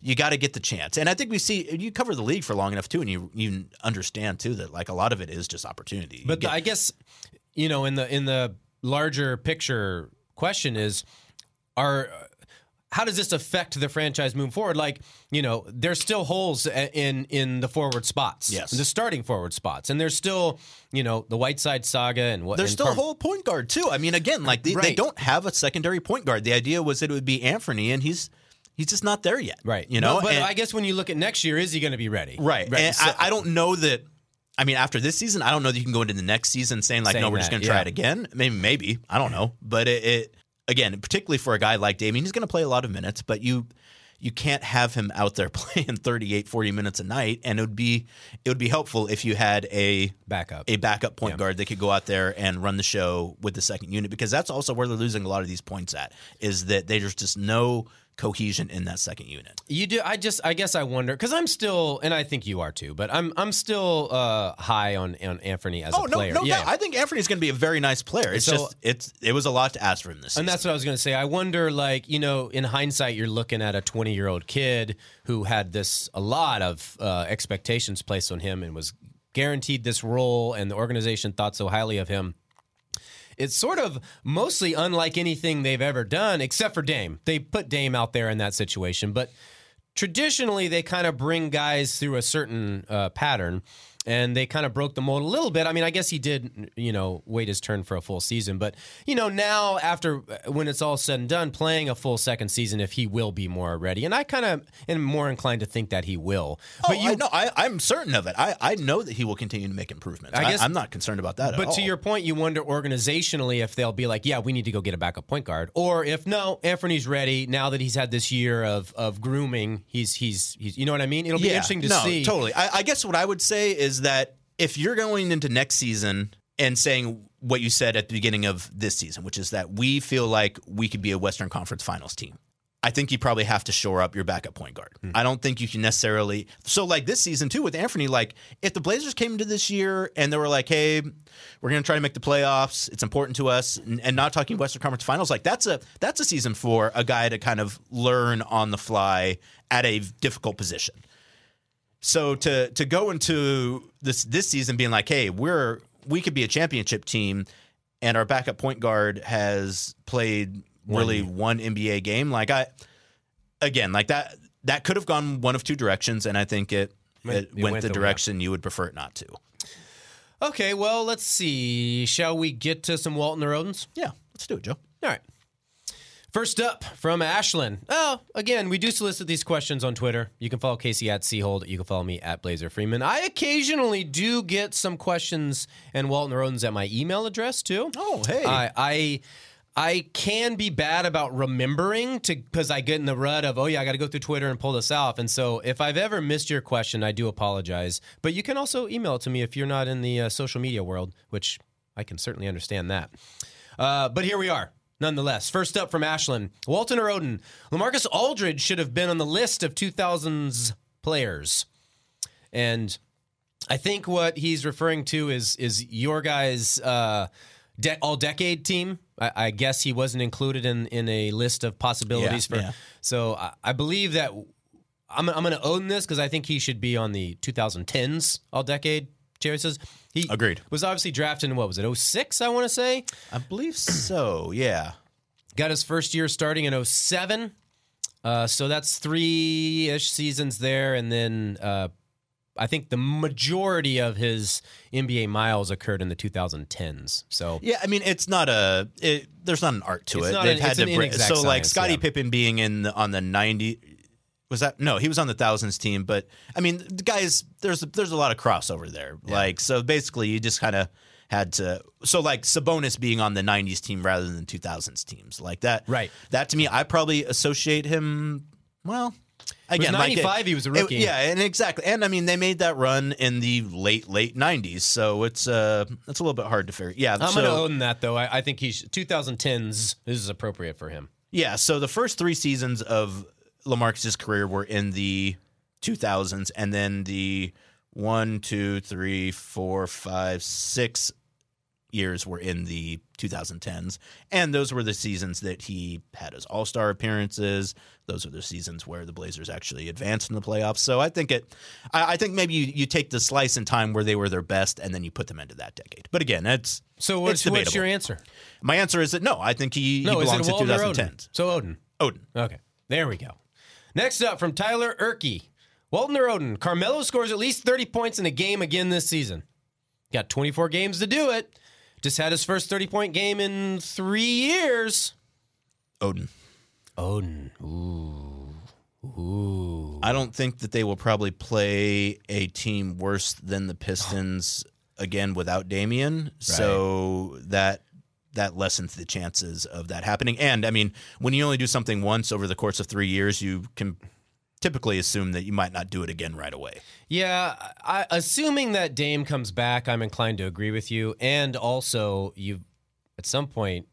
You got to get the chance. And I think we see, you cover the league for long enough too, and you you understand too that like a lot of it is just opportunity. But get, I guess, you know, in the in the larger picture question is, are how does this affect the franchise moving forward? Like, you know, there's still holes in in the forward spots, yes, the starting forward spots, and there's still, you know, the Whiteside saga and what. There's and still Carm- a whole point guard too. I mean, again, like they, right. they don't have a secondary point guard. The idea was that it would be Anfernee, and he's. He's just not there yet, right? You know, no, but and, I guess when you look at next year, is he going to be ready? Right. right. And so, I, I don't know that. I mean, after this season, I don't know that you can go into the next season saying like, saying no, we're that, just going to yeah. try it again. Maybe, maybe I don't know. But it, it again, particularly for a guy like Damian, he's going to play a lot of minutes, but you you can't have him out there playing thirty-eight, forty minutes a night. And it would be it would be helpful if you had a backup, a backup point yeah. guard that could go out there and run the show with the second unit, because that's also where they're losing a lot of these points at, is that there's just no cohesion in that second unit. You do. I just. I guess I wonder, because I'm still, and I think you are too. But I'm. I'm still uh, high on, on Anfernee as oh, a player. No, no, yeah. I think Anfernee's going to be a very nice player. It's so, just. It's. It was a lot to ask for him this season. And that's what I was going to say. I wonder, like, you know, in hindsight, you're looking at a twenty-year-old kid who had this a lot of uh, expectations placed on him and was guaranteed this role, and the organization thought so highly of him. It's sort of mostly unlike anything they've ever done, except for Dame. They put Dame out there in that situation. But traditionally, they kind of bring guys through a certain uh, pattern, and they kind of broke the mold a little bit. I mean, I guess he did, you know, wait his turn for a full season. But, you know, now after when it's all said and done, playing a full second season, if he will be more ready. And I kind of am more inclined to think that he will. Oh, but you, I, no, I, I'm certain of it. I, I know that he will continue to make improvements. I guess, I, I'm not concerned about that at all. But to your point, you wonder organizationally if they'll be like, yeah, we need to go get a backup point guard. Or if, no, Anfernee's ready. Now that he's had this year of of grooming, he's, he's, he's you know what I mean? It'll be yeah, interesting to no, see. Totally. I, I guess what I would say is that if you're going into next season and saying what you said at the beginning of this season, which is that we feel like we could be a Western Conference Finals team, I think you probably have to shore up your backup point guard. Mm-hmm. I don't think you can necessarily. So like this season too with Anfernee, like if the Blazers came into this year and they were like, hey, we're going to try to make the playoffs, it's important to us, and, and not talking Western Conference Finals, like that's a that's a season for a guy to kind of learn on the fly at a difficult position. So to to go into this this season being like, hey, we're we could be a championship team, and our backup point guard has played really one N B A game. Like I, again, like that that could have gone one of two directions, and I think it it, it went, went the, the direction way. You would prefer it not to. Okay, well, let's see. Shall we get to some Walton or Odin's? Yeah, let's do it, Joe. All right. First up from Ashland. Oh, again, we do solicit these questions on Twitter. You can follow Casey at Seahold. You can follow me at Blazer Freeman. I occasionally do get some questions and Walton Rodens at my email address, too. Oh, hey. I I, I can be bad about remembering to because I get in the rut of, oh, yeah, I got to go through Twitter and pull this off. And so if I've ever missed your question, I do apologize. But you can also email it to me if you're not in the uh, social media world, which I can certainly understand that. Uh, but here we are. Nonetheless, first up from Ashland, Walton or Oden, LaMarcus Aldridge should have been on the list of two thousands players. And I think what he's referring to is is your guys' uh, de- all-decade team. I, I guess he wasn't included in, in a list of possibilities. Yeah, for. Yeah. So I, I believe that I'm, I'm going to Oden this because I think he should be on the twenty tens all-decade choices. He Agreed. was obviously drafted in, what was it, oh six, I want to say? I believe so, yeah. Got his first year starting in oh seven. Uh, so that's three-ish seasons there. And then uh, I think the majority of his N B A miles occurred in the twenty tens. So yeah, I mean, it's not a it, – there's not an art to it. Not They've an, had to bring, So, science, like, Scottie yeah. Pippen being in the, on the ninety – Was that no? He was on the thousands team, but I mean, the guys, there's there's a lot of crossover there. Yeah. Like so, basically, you just kind of had to. So like Sabonis being on the nineties team rather than two thousands teams, like that. Right. That to me, I probably associate him. Well, again, ninety-five, like it, he was a rookie. It, yeah, and exactly, and I mean, they made that run in the late late nineties, so it's uh, it's a little bit hard to figure. Yeah, I'm so, gonna own that though. I, I think he's twenty tens is appropriate for him. Yeah. So the first three seasons of LaMarcus's career were in the two thousands, and then the one, two, three, four, five, six years were in the twenty tens, and those were the seasons that he had his All-Star appearances. Those were the seasons where the Blazers actually advanced in the playoffs. So I think it, I, I think maybe you, you take the slice in time where they were their best, and then you put them into that decade. But again, that's so. What's, it's what's your answer? My answer is that no, I think he, no, he belongs to twenty tens. So Oden, Oden, okay, there we go. Next up from Tyler Erkey, Walton or Oden, Carmelo scores at least thirty points in a game again this season. Got twenty-four games to do it. Just had his first thirty-point game in three years. Oden. Oden. Ooh. Ooh. I don't think that they will probably play a team worse than the Pistons again without Damian. Right. So that... that lessens the chances of that happening. And, I mean, when you only do something once over the course of three years, you can typically assume that you might not do it again right away. Yeah, I, assuming that Dame comes back, I'm inclined to agree with you. And also, you at some point,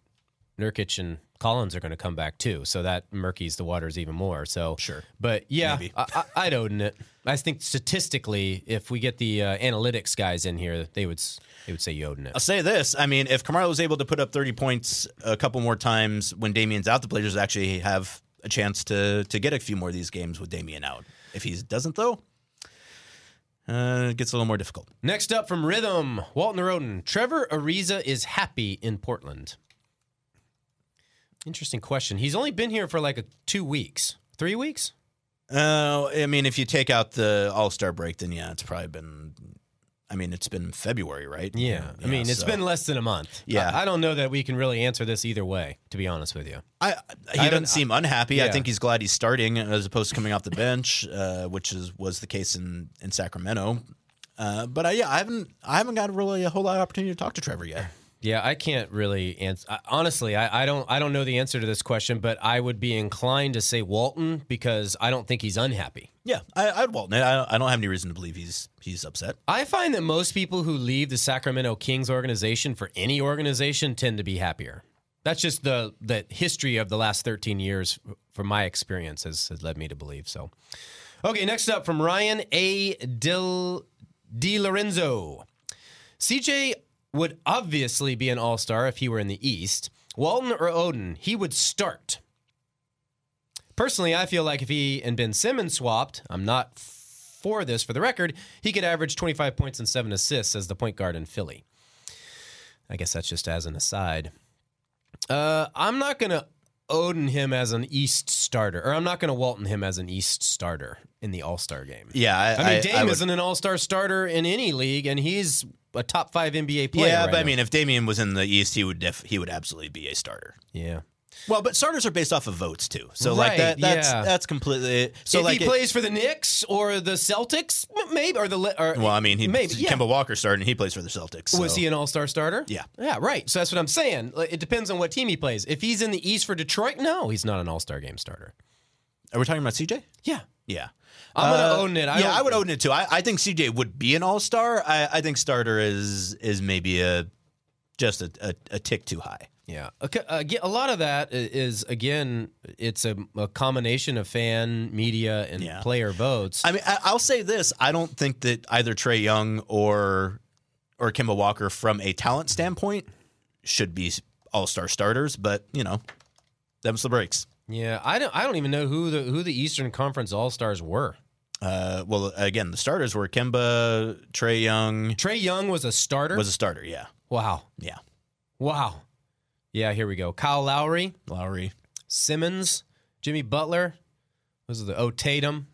Nurkic and Collins are going to come back too, so that murkies the waters even more. So sure, but yeah, I, I, I'd Oden it. I think statistically, if we get the uh, analytics guys in here, they would they would say you Oden it. I'll say this: I mean, if Carmelo is able to put up thirty points a couple more times when Damian's out, the Blazers actually have a chance to to get a few more of these games with Damian out. If he doesn't, though, uh, it gets a little more difficult. Next up from Rhythm, Walton Roden, Trevor Ariza is happy in Portland. Interesting question. He's only been here for like a two weeks, three weeks. Oh, uh, I mean, if you take out the All-Star break, then yeah, it's probably been. I mean, it's been February, right? Yeah, yeah I mean, so. It's been less than a month. Yeah, I, I don't know that we can really answer this either way. To be honest with you, I he I doesn't seem unhappy. Yeah. I think he's glad he's starting as opposed to coming off the bench, uh, which is was the case in in Sacramento. Uh, but I, yeah, I haven't I haven't got really a whole lot of opportunity to talk to Trevor yet. Yeah, I can't really answer. Honestly, I, I don't. I don't know the answer to this question, but I would be inclined to say Walton because I don't think he's unhappy. Yeah, I, I'd Walton. I, I don't have any reason to believe he's he's upset. I find that most people who leave the Sacramento Kings organization for any organization tend to be happier. That's just the the history of the last thirteen years, from my experience, has, has led me to believe. So, okay, next up from Ryan A. Dil, DiLorenzo, C J would obviously be an all-star if he were in the East. Walton or Oden, he would start. Personally, I feel like if he and Ben Simmons swapped, I'm not for this for the record, he could average twenty-five points and seven assists as the point guard in Philly. I guess that's just as an aside. Uh, I'm not going to Oden him as an East starter, or I'm not going to Walton him as an East starter in the All-Star game. Yeah, I, I mean, I, Dame I would... isn't an All-Star starter in any league, and he's a top five N B A player. Yeah, right but now. I mean, if Damian was in the East, he would def- he would absolutely be a starter. Yeah. Well, but starters are based off of votes too, so right, like that that's yeah. that's completely. So if like he it, plays for the Knicks or the Celtics, maybe or the or, well, I mean, he maybe yeah. Kemba Walker started, and he plays for the Celtics. So. Was he an All-Star starter? Yeah, yeah, right. So that's what I'm saying. It depends on what team he plays. If he's in the East for Detroit, no, he's not an All-Star game starter. Are we talking about C J? Yeah, yeah. I'm gonna uh, own it. I yeah, I would own it too. I, I think C J would be an All-Star. I, I think starter is is maybe a just a, a, a tick too high. Yeah, a lot of that is, again, it's a, a combination of fan, media, and yeah. player votes. I mean, I'll say this. I don't think that either Trae Young or or Kemba Walker, from a talent standpoint, should be all-star starters, but, you know, them's the breaks. Yeah, I don't I don't even know who the who the Eastern Conference all-stars were. Uh, well, again, the starters were Kemba, Trae Young. Trae Young was a starter? Was a starter, yeah. Wow. Yeah. Wow. Yeah, here we go. Kyle Lowry. Lowry. Simmons. Jimmy Butler. Those are the oh, Tatum.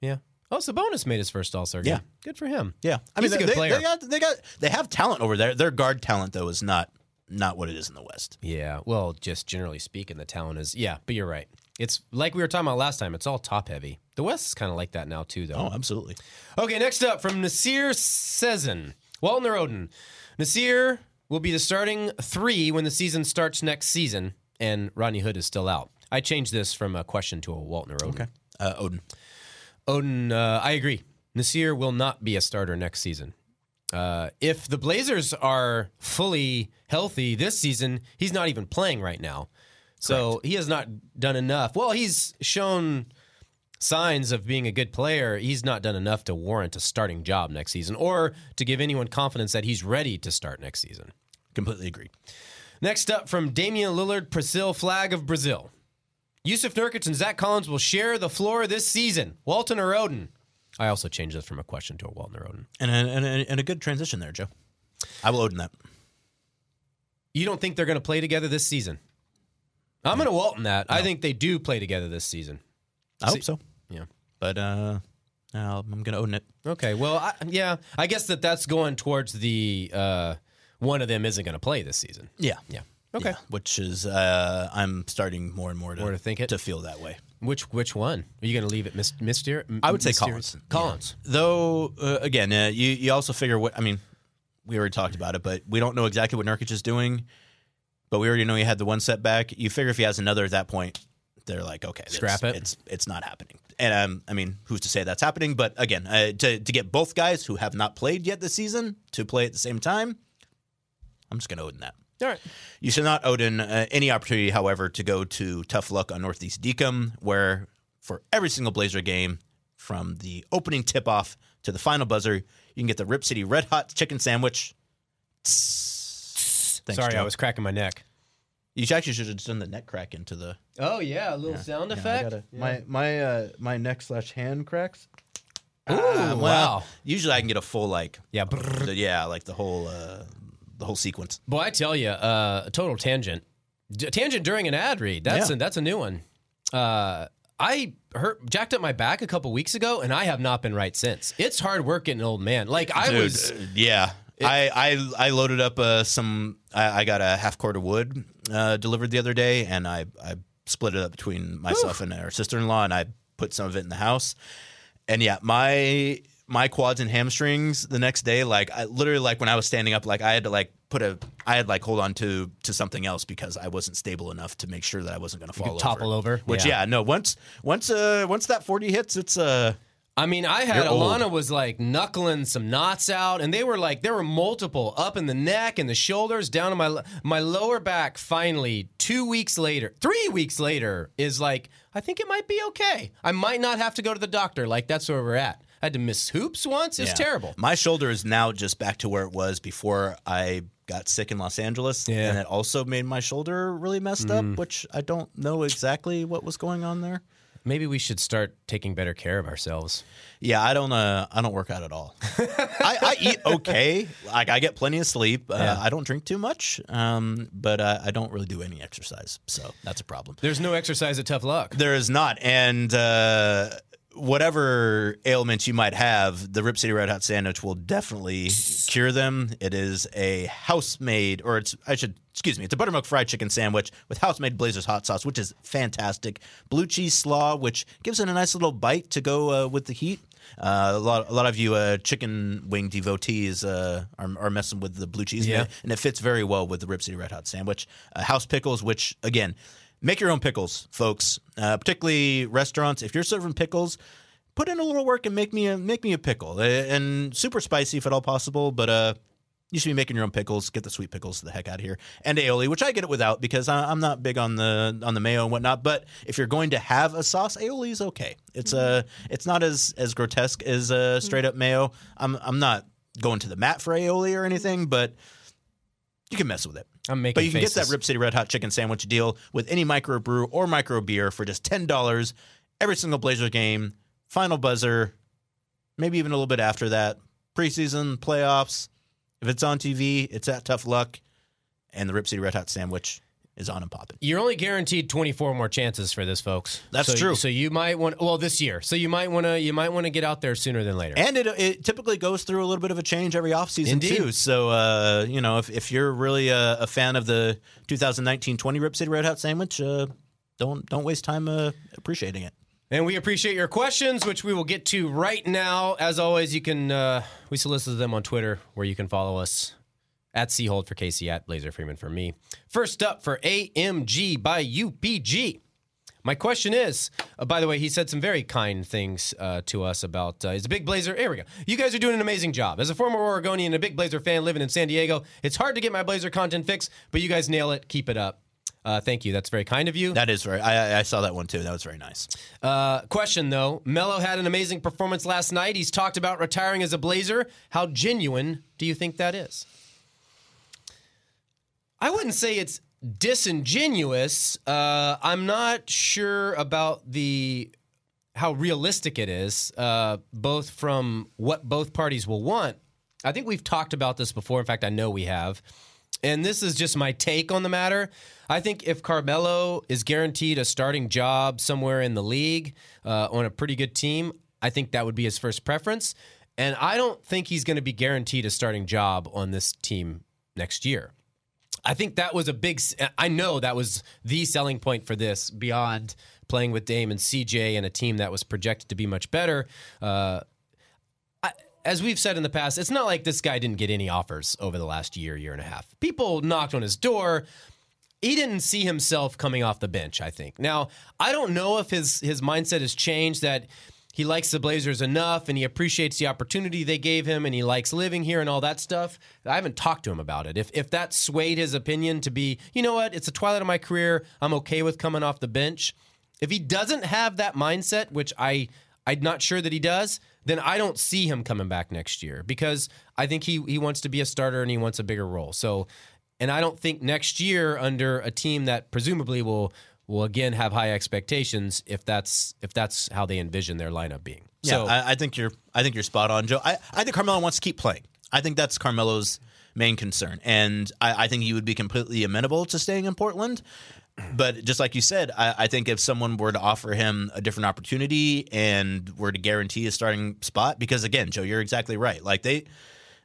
Yeah. Oh, Sabonis made his first All-Star game. Yeah. Good for him. Yeah. I He's mean, a good they, player. They, got, they, got, they have talent over there. Their guard talent, though, is not not what it is in the West. Yeah. Well, just generally speaking, the talent is... Yeah, but you're right. It's like we were talking about last time. It's all top-heavy. The West is kind of like that now, too, though. Oh, absolutely. Okay, next up from Nasir Sezin. Walton or Oden? Nasir... will be the starting three when the season starts next season, and Rodney Hood is still out. I changed this from a question to a Walton or Oden. Okay. Uh, Oden. Oden, uh, I agree. Nasir will not be a starter next season. Uh, if the Blazers are fully healthy this season, he's not even playing right now. So correct. He has not done enough. Well, he's shown signs of being a good player. He's not done enough to warrant a starting job next season or to give anyone confidence that he's ready to start next season. Completely agree. Next up from Damian Lillard, Brazil flag of Brazil. Jusuf Nurkic and Zach Collins will share the floor this season. Walton or Oden? I also changed this from a question to a Walton or Oden. And a, and, a, and a good transition there, Joe. I will Oden that. You don't think they're going to play together this season? I'm going to Walton that. No. I think they do play together this season. I hope See, so. Yeah. But uh, no, I'm going to Oden it. Okay. Well, I, yeah. I guess that that's going towards the... Uh, one of them isn't going to play this season. Yeah. Yeah. Okay. Yeah. Which is, uh, I'm starting more and more to, more to, think it. to feel that way. Which which one? Are you going to leave it myster- mysterious? I would say Collins. Collins. Yeah. Though, uh, again, uh, you, you also figure what, I mean, we already talked about it, but we don't know exactly what Nurkic is doing, but we already know he had the one setback. You figure if he has another at that point, they're like, okay. Scrap it. It's it's not happening. And, um, I mean, who's to say that's happening? But, again, uh, to, to get both guys who have not played yet this season to play at the same time, I'm just going to Oden that. All right. You should not Oden uh, any opportunity, however, to go to Tough Luck on Northeast Decum, where for every single Blazer game, from the opening tip-off to the final buzzer, you can get the Rip City Red Hot Chicken Sandwich. Thanks, Sorry, Joe. I was cracking my neck. You actually should have done the neck crack into the... Oh, yeah, a little yeah. sound yeah, effect. Gotta, yeah. My my uh, my neck slash hand cracks. Ooh, ah, well, wow. Usually I can get a full, like... Yeah, brrr. Yeah, like the whole... Uh, The whole sequence. Boy, I tell you, uh, a total tangent. D- tangent during an ad read. That's yeah. a, that's a new one. Uh, I hurt, jacked up my back a couple weeks ago, and I have not been right since. It's hard work getting an old man. Like I Dude, was, uh, yeah. It, I, I I loaded up uh, some. I, I got a half cord of wood uh, delivered the other day, and I I split it up between myself oof. and our sister-in-law, and I put some of it in the house. And yeah, my. My quads and hamstrings the next day, like I literally, like when I was standing up, like I had to like put a, I had like hold on to to something else because I wasn't stable enough to make sure that I wasn't going to fall over. Topple over. Which yeah. yeah, no. Once once uh once that forty hits, it's uh. I mean, I had Alana old. was like knuckling some knots out, and they were like there were multiple up in the neck and the shoulders, down in my my lower back. Finally, two weeks later, three weeks later is like I think it might be okay. I might not have to go to the doctor. Like that's where we're at. I had to miss hoops once. It's yeah. terrible. My shoulder is now just back to where it was before I got sick in Los Angeles. Yeah. And it also made my shoulder really messed mm. up, which I don't know exactly what was going on there. Maybe we should start taking better care of ourselves. Yeah, I don't. Uh, I don't work out at all. I, I eat okay. Like I get plenty of sleep. Uh, yeah. I don't drink too much. Um, but uh, I don't really do any exercise. So that's a problem. There's no exercise at Tough Luck. There is not. And uh, whatever ailments you might have, the Rip City Red Hot Sandwich will definitely cure them. It is a house-made, or it's I should. Excuse me, it's a buttermilk fried chicken sandwich with house-made Blazers hot sauce, which is fantastic. Blue cheese slaw, which gives it a nice little bite to go uh, with the heat. Uh, a lot, a lot of you uh, chicken wing devotees uh, are, are messing with the blue cheese, yeah. Meal, and it fits very well with the Rip City Red Hot sandwich. Uh, house pickles, which, again, make your own pickles, folks, uh, particularly restaurants. If you're serving pickles, put in a little work and make me a, make me a pickle. And super spicy if at all possible, but... Uh, You should be making your own pickles. Get the sweet pickles the heck out of here. And aioli, which I get it without because I'm not big on the on the mayo and whatnot. But if you're going to have a sauce, aioli is okay. It's uh, it's not as as grotesque as uh, straight up mayo. I'm I'm not going to the mat for aioli or anything, but you can mess with it. I'm making But you faces. Can get that Rip City Red Hot Chicken Sandwich deal with any microbrew or micro beer for just ten dollars every single Blazers game, final buzzer, maybe even a little bit after that, preseason, playoffs. If it's on T V, it's at Tough Luck, and the Rip City Red Hot Sandwich is on and popping. You're only guaranteed twenty-four more chances for this, folks. That's so, true. So you might want, well, this year. So you might want to, you might want to get out there sooner than later. And it it typically goes through a little bit of a change every offseason, Indeed. Too. So uh, you know, if if you're really a, a fan of the two thousand nineteen twenty Rip City Red Hot Sandwich, uh, don't don't waste time uh, appreciating it. And we appreciate your questions, which we will get to right now. As always, you can uh, we solicit them on Twitter, where you can follow us at C Hold for Casey, at Blazer Freeman for me. First up for A M G by U P G. My question is, uh, by the way, he said some very kind things uh, to us about, uh, he's a big Blazer, here we go. You guys are doing an amazing job. As a former Oregonian and a big Blazer fan living in San Diego, it's hard to get my Blazer content fixed, but you guys nail it. Keep it up. Uh, thank you. That's very kind of you. That is very. I, I saw that one, too. That was very nice. Uh, question, though. Melo had an amazing performance last night. He's talked about retiring as a Blazer. How genuine do you think that is? I wouldn't say it's disingenuous. Uh, I'm not sure about the how realistic it is, uh, both from what both parties will want. I think we've talked about this before. In fact, I know we have. And this is just my take on the matter. I think if Carmelo is guaranteed a starting job somewhere in the league uh, on a pretty good team, I think that would be his first preference. And I don't think he's going to be guaranteed a starting job on this team next year. I think that was a big... I know that was the selling point for this beyond playing with Dame and C J and a team that was projected to be much better. Uh, I, as we've said in the past, it's not like this guy didn't get any offers over the last year, year and a half. People knocked on his door... He didn't see himself coming off the bench, I think. Now, I don't know if his, his mindset has changed, that he likes the Blazers enough and he appreciates the opportunity they gave him and he likes living here and all that stuff. I haven't talked to him about it. If if that swayed his opinion to be, you know what, it's the twilight of my career, I'm okay with coming off the bench. If he doesn't have that mindset, which I, I'm not sure that he does, then I don't see him coming back next year because I think he he wants to be a starter and he wants a bigger role. So... And I don't think next year under a team that presumably will will again have high expectations, if that's if that's how they envision their lineup being. Yeah, so I, I think you're I think you're spot on, Joe. I, I think Carmelo wants to keep playing. I think that's Carmelo's main concern, and I, I think he would be completely amenable to staying in Portland. But just like you said, I, I think if someone were to offer him a different opportunity and were to guarantee a starting spot, because again, Joe, you're exactly right. Like they.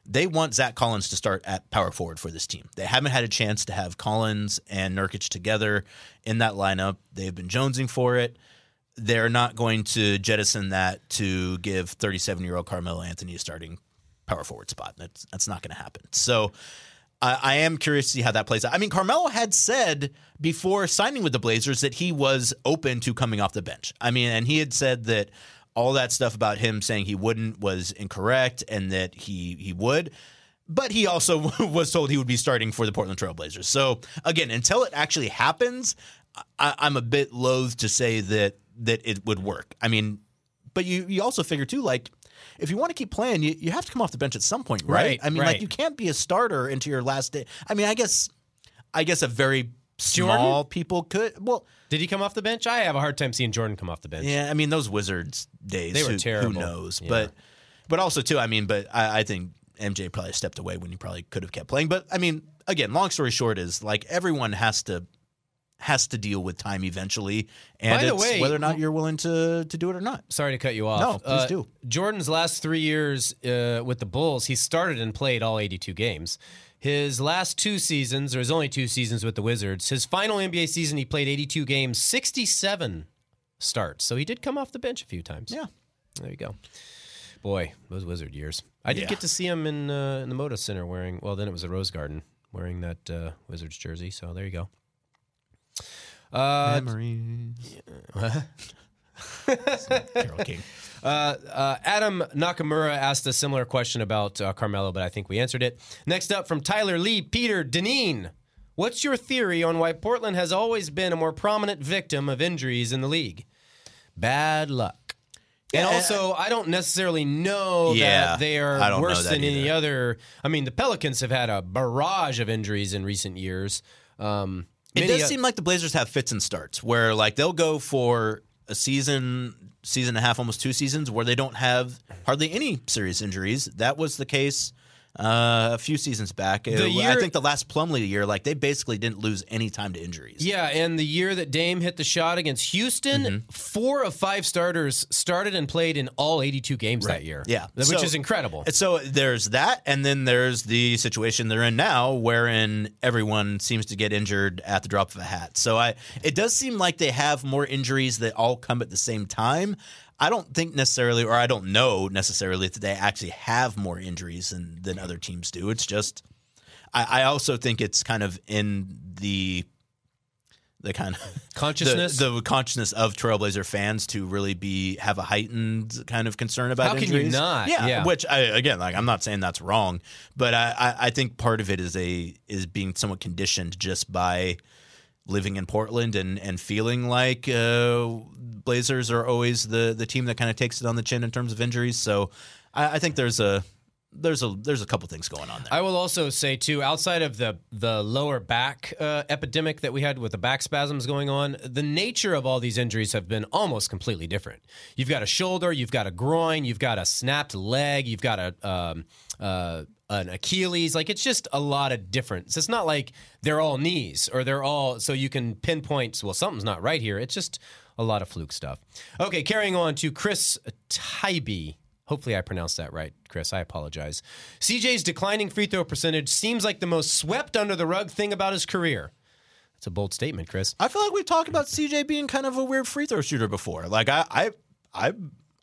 They want Zach Collins to start at power forward for this team. They haven't had a chance to have Collins and Nurkic together in that lineup. They've been jonesing for it. They're not going to jettison that to give thirty-seven-year-old Carmelo Anthony a starting power forward spot. That's, that's not going to happen. So I, I am curious to see how that plays out. I mean, Carmelo had said before signing with the Blazers that he was open to coming off the bench. I mean, and he had said that all that stuff about him saying he wouldn't was incorrect and that he he would. But he also was told he would be starting for the Portland Trail Blazers. So, again, until it actually happens, I, I'm a bit loath to say that that it would work. I mean, but you, you also figure, too, like, if you want to keep playing, you, you have to come off the bench at some point, right? right I mean, right. Like, you can't be a starter into your last day. I mean, I guess I guess a very small Jordan? people could. Well, did he come off the bench? I have a hard time seeing Jordan come off the bench. Yeah, I mean, those Wizards days, they were who, terrible. Who knows? Yeah. But, but also too, I mean, but I, I think M J probably stepped away when he probably could have kept playing. But I mean, again, long story short is like everyone has to has to deal with time eventually, and By the it's way, whether or not you're willing to to do it or not. Sorry to cut you off. No, please uh, do. Jordan's last three years uh, with the Bulls, he started and played all eighty-two games. His last two seasons, or his only two seasons with the Wizards, his final N B A season, he played eighty-two games, sixty-seven starts. So he did come off the bench a few times. Yeah. There you go. Boy, those Wizard years. I did yeah. get to see him in, uh, in the Moda Center wearing, well, then it was the Rose Garden, wearing that uh, Wizards jersey. So there you go. Uh, Memories. Yeah. Carole King. Uh, uh, Adam Nakamura asked a similar question about uh, Carmelo, but I think we answered it. Next up from Tyler Lee, Peter Deneen. What's your theory on why Portland has always been a more prominent victim of injuries in the league? Bad luck. Yeah, and also, I, I don't necessarily know yeah, that they are worse than either. any other. I mean, the Pelicans have had a barrage of injuries in recent years. Um, it does uh, seem like the Blazers have fits and starts where like they'll go for a season, season and a half, almost two seasons, where they don't have hardly any serious injuries. That was the case uh, a few seasons back. It, year, I think the last Plumlee year, like they basically didn't lose any time to injuries. Yeah, and the year that Dame hit the shot against Houston, mm-hmm. four of five starters started and played in all eighty-two games right. that year. Yeah, which so, is incredible. So there's that, and then there's the situation they're in now, wherein everyone seems to get injured at the drop of a hat. So I, it does seem like they have more injuries that all come at the same time. I don't think necessarily, or I don't know necessarily, that they actually have more injuries than, than other teams do. It's just, I, I also think it's kind of in the the kind of consciousness, the, the consciousness of Trailblazer fans to really be have a heightened kind of concern about injuries. How can you not? Yeah, yeah. Which I, again, like I'm not saying that's wrong, but I, I, I think part of it is a is being somewhat conditioned just by living in Portland and, and feeling like uh, Blazers are always the, the team that kind of takes it on the chin in terms of injuries. So I, I think there's a there's a there's a couple things going on there. I will also say too, outside of the the lower back uh, epidemic that we had with the back spasms going on, the nature of all these injuries have been almost completely different. You've got a shoulder, you've got a groin, you've got a snapped leg, you've got a um, uh, an Achilles. Like it's just a lot of difference. It's not like they're all knees or they're all, so you can pinpoint, well, something's not right here. It's just a lot of fluke stuff. Okay, carrying on to Chris Tybee. Hopefully I pronounced that right, Chris. I apologize. C J's declining free throw percentage seems like the most swept under the rug thing about his career. That's a bold statement, Chris. I feel like we've talked about C J being kind of a weird free throw shooter before. Like I, I, I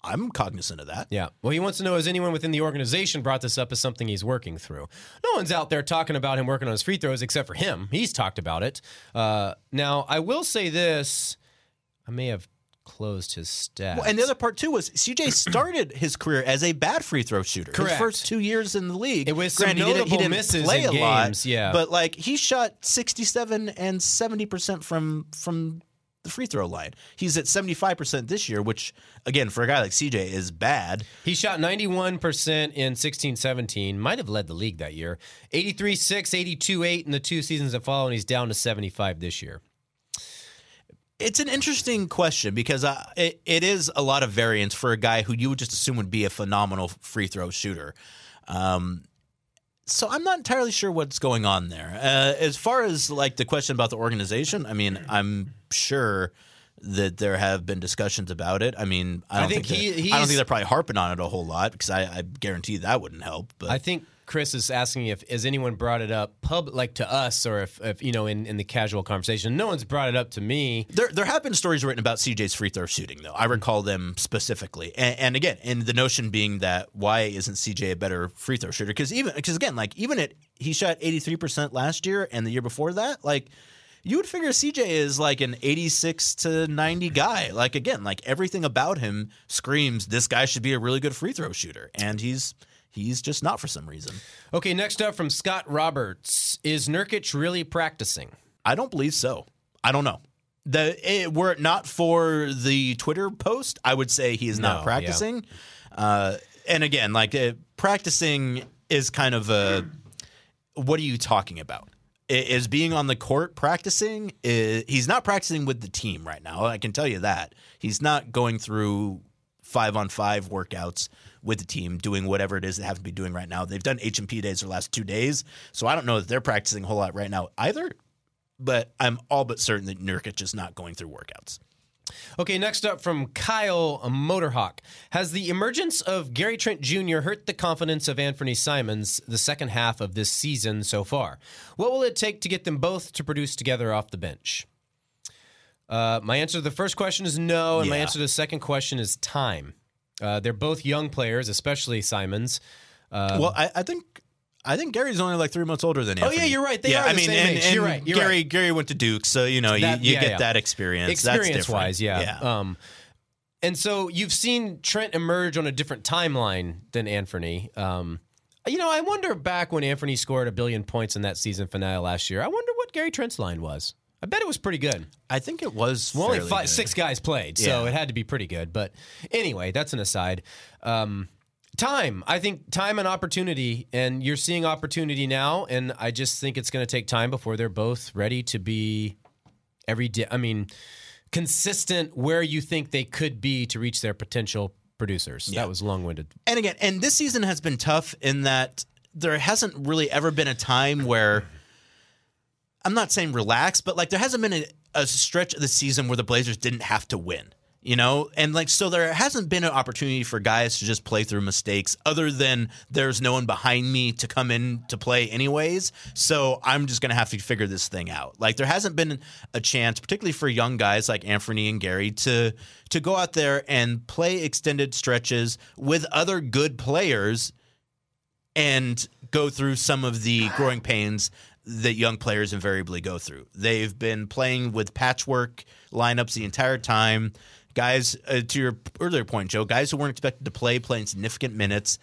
I'm cognizant of that. Yeah. Well, he wants to know, has anyone within the organization brought this up as something he's working through? No one's out there talking about him working on his free throws except for him. He's talked about it. Uh, now, I will say this. I may have closed his stats. Well, and the other part, too, was C J started his career as a bad free throw shooter. Correct. His first two years in the league. It was some Granted, notable he didn't, he didn't misses play in a games. Lot, yeah. But, like, he shot sixty-seven and seventy percent from from... the free throw line. He's at seventy-five percent this year, which again for a guy like C J is bad. He shot ninety-one percent in sixteen seventeen, might have led the league that year. eighty-three six, eighty-two eight in the two seasons that follow, and he's down to seventy-five this year. It's an interesting question because uh, it, it is a lot of variance for a guy who you would just assume would be a phenomenal free throw shooter. Um, so I'm not entirely sure what's going on there. Uh, as far as like the question about the organization, I mean, I'm sure that there have been discussions about it. I mean, I don't I think, think he, he's, I don't think they're probably harping on it a whole lot because I, I guarantee that wouldn't help. But I think Chris is asking if has anyone brought it up pub like to us or if, if you know in, in the casual conversation. No one's brought it up to me. There there have been stories written about C J's free throw shooting though. I recall them specifically, and, and again, and the notion being that why isn't C J a better free throw shooter? Because even because again, like even at he shot eighty-three percent last year and the year before that, like. You would figure C J is like an eighty-six to ninety guy. Like, again, like everything about him screams this guy should be a really good free throw shooter. And he's he's just not for some reason. Okay, next up from Scott Roberts. Is Nurkic really practicing? I don't believe so. I don't know. The, it, were it not for the Twitter post, I would say he is no, not practicing. Yeah. Uh, and again, like uh, practicing is kind of a what are you talking about? is being on the court practicing. Is, he's not practicing with the team right now. I can tell you that. He's not going through five-on-five workouts with the team, doing whatever it is they have to be doing right now. They've done H and P days the last two days, so I don't know that they're practicing a whole lot right now either, but I'm all but certain that Nurkic is not going through workouts. Okay, next up from Kyle Motorhawk. Has the emergence of Gary Trent Junior hurt the confidence of Anfernee Simons the second half of this season so far? What will it take to get them both to produce together off the bench? Uh, my answer to the first question is no, and yeah. my answer to the second question is time. Uh, they're both young players, especially Simons. Um, well, I, I think... I think Gary's only like three months older than Anthony. Oh, yeah, you're right. They yeah, are I the mean, same and, age. And you're right. You're Gary, right. Gary went to Duke, so, you know, that, you, you yeah, get yeah. that experience. Experience-wise, yeah. yeah. Um, and so you've seen Trent emerge on a different timeline than Anfernee. Um, you know, I wonder back when Anfernee scored a billion points in that season finale last year, I wonder what Gary Trent's line was. I bet it was pretty good. I think it was well, only five, good. six guys played, so yeah. it had to be pretty good. But anyway, that's an aside. Um Time. I think time and opportunity, and you're seeing opportunity now, and I just think it's going to take time before they're both ready to be every day. I mean, consistent where you think they could be to reach their potential producers. Yeah. That was long-winded. And again, and this season has been tough in that there hasn't really ever been a time where, I'm not saying relax, but like there hasn't been a, a stretch of the season where the Blazers didn't have to win. You know, and like, so there hasn't been an opportunity for guys to just play through mistakes other than there's no one behind me to come in to play anyways. So I'm just going to have to figure this thing out. Like there hasn't been a chance, particularly for young guys like Anfernee and Gary, to to go out there and play extended stretches with other good players and go through some of the growing pains that young players invariably go through. They've been playing with patchwork lineups the entire time. Guys, uh, to your earlier point, Joe, guys who weren't expected to play, playing significant minutes.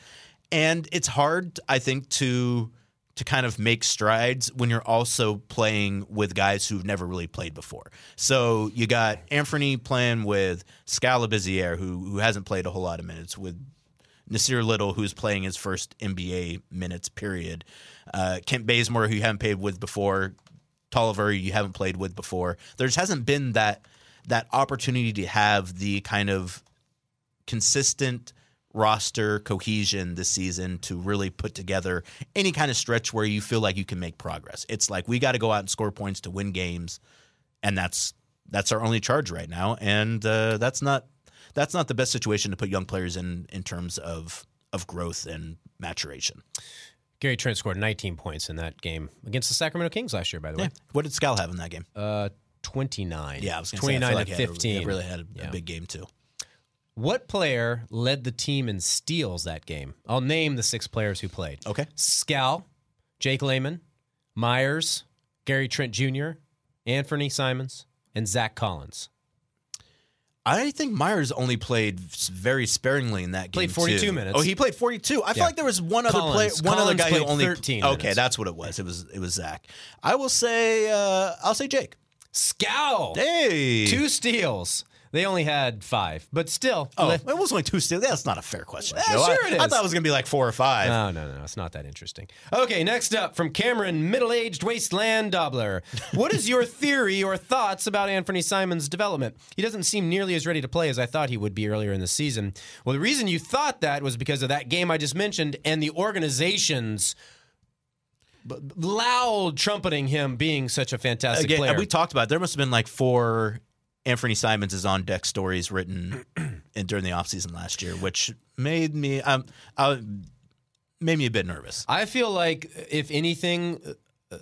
And it's hard, I think, to to kind of make strides when you're also playing with guys who've never really played before. So you got Anfernee playing with Scalabizier, who who hasn't played a whole lot of minutes, with Nasir Little, who's playing his first N B A minutes, period. Uh, Kent Bazemore, who you haven't played with before. Tolliver, you haven't played with before. There just hasn't been that... that opportunity to have the kind of consistent roster cohesion this season to really put together any kind of stretch where you feel like you can make progress. It's like we got to go out and score points to win games, and that's that's our only charge right now. And uh, that's not that's not the best situation to put young players in in terms of of growth and maturation. Gary Trent scored nineteen points in that game against the Sacramento Kings last year, by the way. Yeah. What did Scal have in that game? Uh, twenty-nine. Yeah, I was going to say, I feel like fifteen. It really had a, yeah. a big game, too. What player led the team in steals that game? I'll name the six players who played. Okay. Scal, Jake Layman, Myers, Gary Trent Junior, Anfernee Simons, and Zach Collins. I think Myers only played very sparingly in that game. Played forty-two too. minutes. Oh, he played forty-two. I yeah. feel like there was one Collins. other player, one Collins other guy who only thirteen. Okay, minutes. That's what it was. It was it was Zach. I will say uh, I'll say Jake. Scowl. Hey. Two steals. They only had five, but still. Oh, left. It was only two steals. That's not a fair question. Yeah, no, sure I, it is. I thought it was going to be like four or five. No, no, no. It's not that interesting. Okay, next up from Cameron, middle-aged wasteland Dobler. What is your theory or thoughts about Anfernee Simons' development? He doesn't seem nearly as ready to play as I thought he would be earlier in the season. Well, the reason you thought that was because of that game I just mentioned and the organization's But loud trumpeting him being such a fantastic Again, player. We talked about it. There must have been like four Anfernee Simons is on deck stories written in, during the offseason last year, which made me um, I, made me a bit nervous. I feel like, if anything,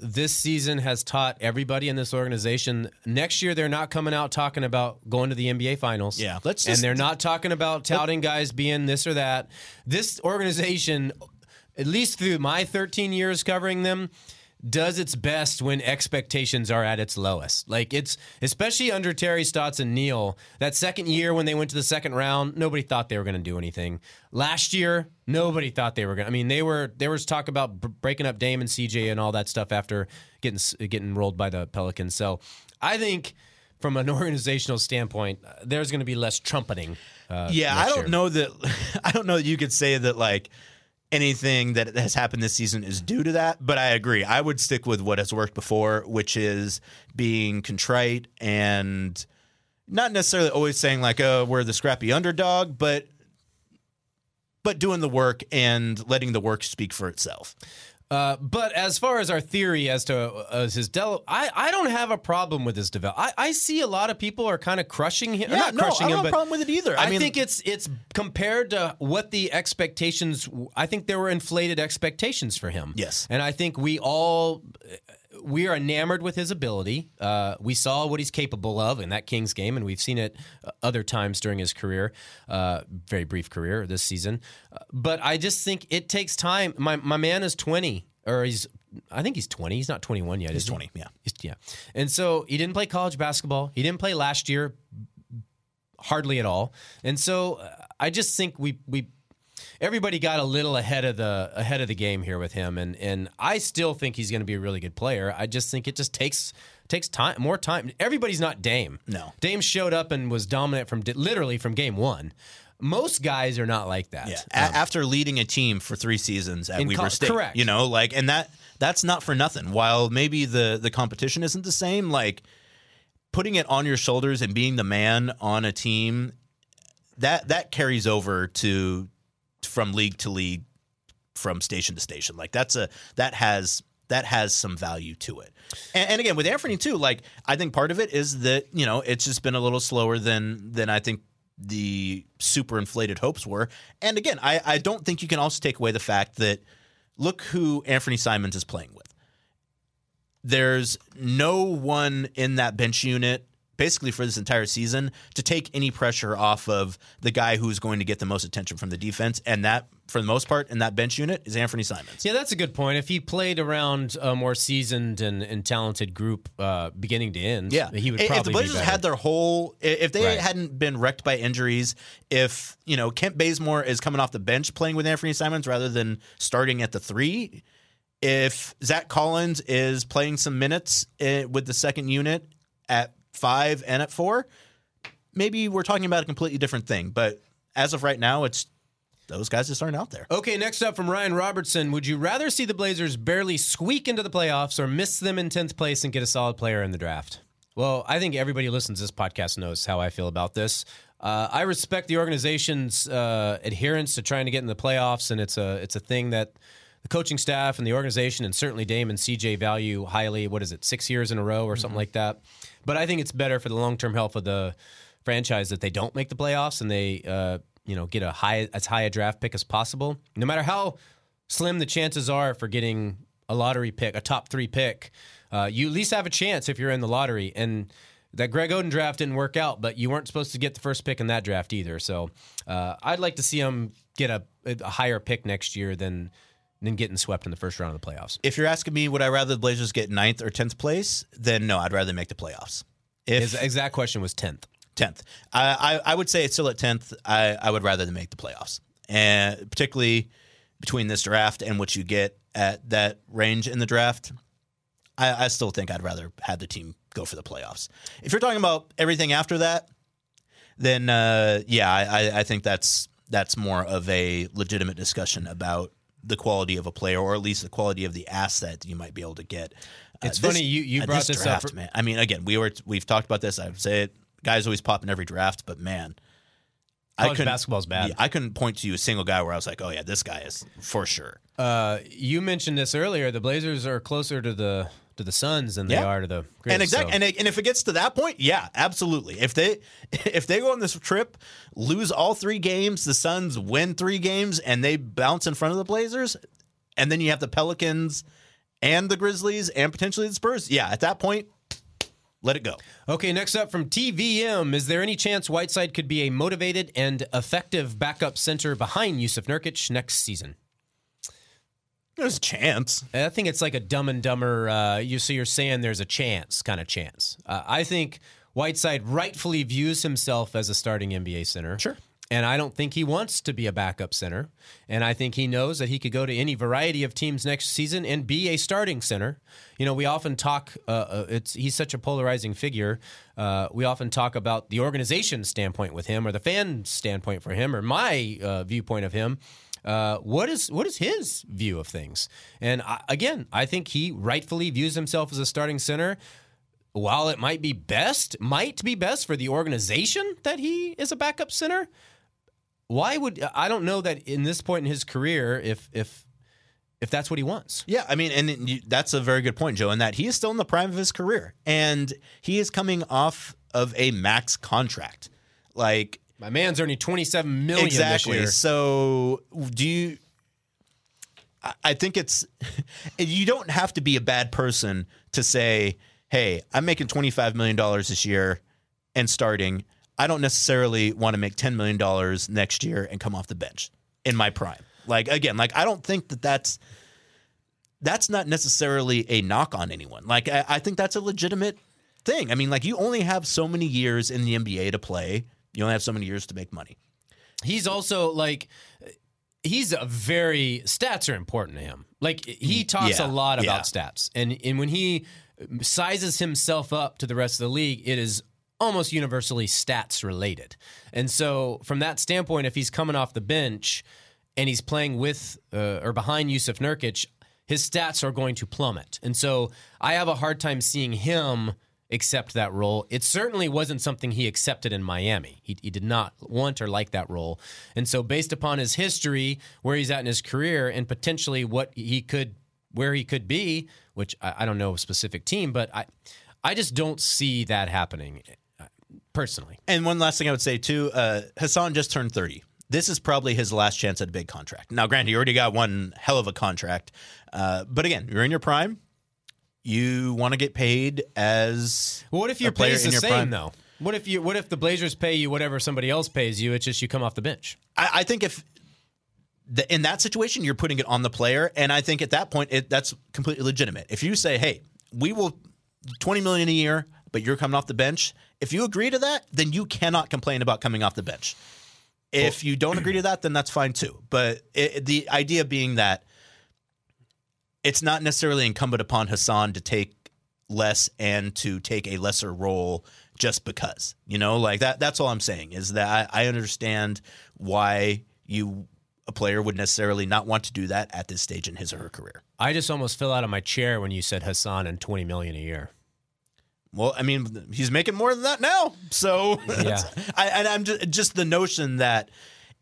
this season has taught everybody in this organization, next year they're not coming out talking about going to the N B A Finals. Yeah, let's just, and they're not talking about touting let, guys being this or that. This organization... at least through my thirteen years covering them, does its best when expectations are at its lowest. Like, it's especially under Terry Stotts and Neal, that second year when they went to the second round, nobody thought they were going to do anything. Last year, nobody thought they were going to. I mean, they were there was talk about b- breaking up Dame and C J and all that stuff after getting getting rolled by the Pelicans. So, I think from an organizational standpoint, there's going to be less trumpeting. Uh, yeah, I don't year. know that I don't know that you could say that like anything that has happened this season is due to that. But I agree. I would stick with what has worked before, which is being contrite and not necessarily always saying like, oh, we're the scrappy underdog, but but doing the work and letting the work speak for itself. Uh, but as far as our theory as to uh, as his develop, I, I don't have a problem with his develop. I, I see a lot of people are kind of crushing him. Yeah, not no, crushing I don't him, have a problem with it either. I, I mean, think it's it's compared to what the expectations. I think there were inflated expectations for him. Yes, and I think we all we are enamored with his ability. Uh, we saw what he's capable of in that Kings game, and we've seen it other times during his career, uh, very brief career this season. But I just think it takes time. My my man is twenty. Or he's, I think he's twenty. He's not twenty-one yet. He's twenty, he? yeah. He's, yeah. And so he didn't play college basketball. He didn't play last year hardly at all. And so uh, I just think we we everybody got a little ahead of the ahead of the game here with him. And and I still think he's going to be a really good player. I just think it just takes takes time, more time. Everybody's not Dame. No. Dame showed up and was dominant from literally from game one. Most guys are not like that. Yeah. Um, After leading a team for three seasons at Weber State, correct. You know, like, and that that's not for nothing. While maybe the the competition isn't the same, like putting it on your shoulders and being the man on a team, that that carries over to from league to league, from station to station. Like that's a that has that has some value to it. And, and again, with Anfernee too, like I think part of it is that you know it's just been a little slower than than I think. The super inflated hopes were. And again, I, I don't think you can also take away the fact that look who Anfernee Simons is playing with. There's no one in that bench unit basically for this entire season to take any pressure off of the guy who's going to get the most attention from the defense. And that, for the most part, in that bench unit is Anfernee Simons. Yeah, that's a good point. If he played around a more seasoned and, and talented group uh, beginning to end, yeah. he would probably If the Blazers be had their whole – if they right. hadn't been wrecked by injuries, if, you know, Kent Bazemore is coming off the bench playing with Anfernee Simons rather than starting at the three, if Zach Collins is playing some minutes with the second unit at five and at four, maybe we're talking about a completely different thing. But as of right now, it's those guys just aren't out there. Okay, next up from Ryan Robertson. Would you rather see the Blazers barely squeak into the playoffs or miss them in tenth place and get a solid player in the draft? Well, I think everybody who listens to this podcast knows how I feel about this. Uh, I respect the organization's uh, adherence to trying to get in the playoffs, and it's a it's a thing that the coaching staff and the organization and certainly Dame and C J value highly. What is it, six years in a row or something mm-hmm. like that? But I think it's better for the long-term health of the franchise that they don't make the playoffs and they, uh, you know, get a high as high a draft pick as possible. No matter how slim the chances are for getting a lottery pick, a top three pick, uh, you at least have a chance if you're in the lottery. And that Greg Oden draft didn't work out, but you weren't supposed to get the first pick in that draft either. So uh, I'd like to see them get a, a higher pick next year than than getting swept in the first round of the playoffs. If you're asking me, would I rather the Blazers get ninth or tenth place? Then no, I'd rather make the playoffs. If His exact question was tenth. tenth. I, I, I would say it's still at tenth. I, I would rather than make the playoffs. And particularly between this draft and what you get at that range in the draft, I, I still think I'd rather have the team go for the playoffs. If you're talking about everything after that, then uh, yeah, I, I think that's that's more of a legitimate discussion about the quality of a player, or at least the quality of the asset that you might be able to get. Uh, it's this, funny you, you uh, brought this, this draft, up, for- man. I mean, again, we were we've talked about this. I would say it. Guys always pop in every draft, but man, college basketball's bad. Yeah, I couldn't point to a single guy where I was like, oh yeah, this guy is for sure. Uh, you mentioned this earlier. The Blazers are closer to the to the Suns than yeah. they are to the Grizzlies. And exactly, so. and, and if it gets to that point, yeah, absolutely. If they if they go on this trip, lose all three games, the Suns win three games, and they bounce in front of the Blazers, and then you have the Pelicans and the Grizzlies and potentially the Spurs, yeah, at that point, let it go. Okay, next up from T V M, is there any chance Whiteside could be a motivated and effective backup center behind Jusuf Nurkic next season? There's a chance. I think it's like a Dumb and Dumber, uh, you, so you're saying there's a chance, kind of chance. Uh, I think Whiteside rightfully views himself as a starting N B A center. Sure. And I don't think he wants to be a backup center. And I think he knows that he could go to any variety of teams next season and be a starting center. You know, we often talk, uh, it's he's such a polarizing figure. Uh, we often talk about the organization standpoint with him or the fan standpoint for him or my uh, viewpoint of him. Uh, what is what is his view of things? And I, again, I think he rightfully views himself as a starting center. While it might be best, might be best for the organization that he is a backup center, why would I don't know that in this point in his career if if if that's what he wants. Yeah, I mean, and it, that's a very good point, Joe, in that he is still in the prime of his career, and he is coming off of a max contract. Like, my man's earning twenty-seven million dollars exactly. This year. So do you? I think it's you don't have to be a bad person to say, hey, I'm making twenty-five million dollars this year and starting. I don't necessarily want to make ten million dollars next year and come off the bench in my prime. Like, again, like I don't think that that's that's not necessarily a knock on anyone. Like, I, I think that's a legitimate thing. I mean, like, you only have so many years in the N B A to play. You only have so many years to make money. He's also, like, he's a very, stats are important to him. Like, he talks yeah, a lot about yeah. stats. And and when he sizes himself up to the rest of the league, it is almost universally stats-related. And so, from that standpoint, if he's coming off the bench and he's playing with uh, or behind Jusuf Nurkic, his stats are going to plummet. And so, I have a hard time seeing him accept that role. It certainly wasn't something he accepted in Miami. He, he did not want or like that role. And so based upon his history, where he's at in his career, and potentially what he could, where he could be, which I, I don't know a specific team, but I, I just don't see that happening personally. And one last thing I would say too, uh, Hassan just turned thirty. This is probably his last chance at a big contract. Now, granted, you already got one hell of a contract. Uh, but again, you're in your prime. You want to get paid as well. What if your a player pay is the in your same prime? Though? What if you? What if the Blazers pay you whatever somebody else pays you? It's just you come off the bench. I, I think if the, in that situation you're putting it on the player, and I think at that point it, that's completely legitimate. If you say, "Hey, we will twenty million dollars a year, but you're coming off the bench," if you agree to that, then you cannot complain about coming off the bench. Cool. If you don't agree to that, then that's fine too. But it, the idea being that it's not necessarily incumbent upon Hassan to take less and to take a lesser role just because, you know, like that. That's all I'm saying is that I, I understand why you, a player would necessarily not want to do that at this stage in his or her career. I just almost fell out of my chair when you said Hassan and twenty million a year. Well, I mean, he's making more than that now. So yeah. I, and I'm just, just the notion that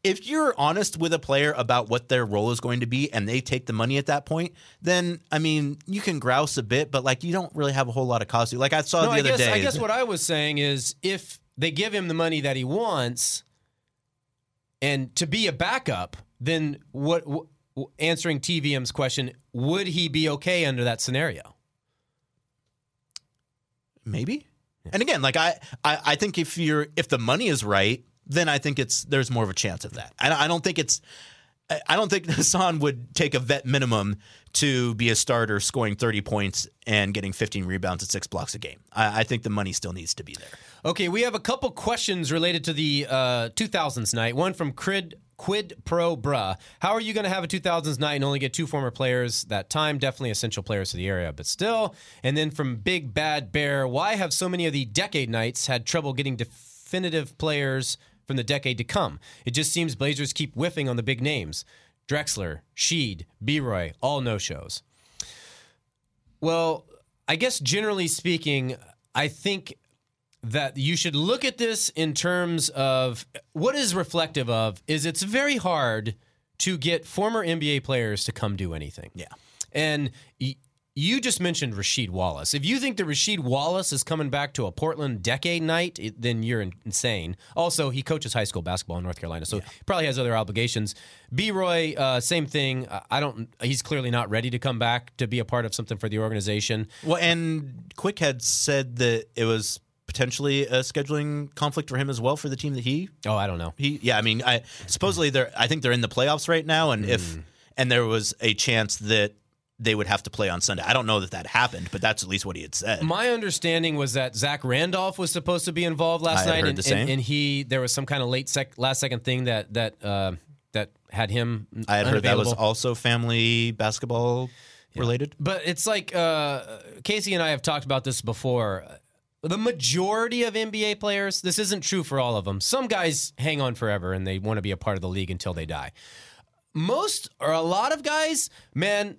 if you're honest with a player about what their role is going to be and they take the money at that point, then, I mean, you can grouse a bit, but, like, you don't really have a whole lot of cause to. Like, I saw no, the I other guess, day. I guess what I was saying is if they give him the money that he wants and to be a backup, then what? W- answering T V M's question, would he be okay under that scenario? Maybe. Yeah. And, again, like, I, I, I think if you're if the money is right, then I think it's there's more of a chance of that. I, I don't think it's I don't think Hassan would take a vet minimum to be a starter, scoring thirty points and getting fifteen rebounds and six blocks a game. I, I think the money still needs to be there. Okay, we have a couple questions related to the uh, two thousands night. One from Crid. Quid pro bruh. How are you going to have a two thousands night and only get two former players that time? Definitely essential players to the area, but still. And then from Big Bad Bear, why have so many of the decade nights had trouble getting definitive players from the decade to come? It just seems Blazers keep whiffing on the big names. Drexler, Sheed, B-Roy, all no-shows. Well, I guess generally speaking, I think that you should look at this in terms of what is reflective of is it's very hard to get former N B A players to come do anything. Yeah. And you just mentioned Rasheed Wallace. If you think that Rasheed Wallace is coming back to a Portland decade night, it, then you're insane. Also, he coaches high school basketball in North Carolina, so yeah. He probably has other obligations. B-Roy, uh, same thing. I don't. He's clearly not ready to come back to be a part of something for the organization. Well, and Quick had said that it was potentially a scheduling conflict for him as well for the team that he. Oh, I don't know. He, yeah, I mean, I supposedly they're. I think they're in the playoffs right now, and mm. if and there was a chance that they would have to play on Sunday. I don't know that that happened, but that's at least what he had said. My understanding was that Zach Randolph was supposed to be involved last night, and, and, and he there was some kind of late sec, last second thing that that uh, that had him. I had heard that was also family basketball yeah. related, but it's like uh, Casey and I have talked about this before. The majority of N B A players, this isn't true for all of them. Some guys hang on forever and they want to be a part of the league until they die. most or a lot of guys, man,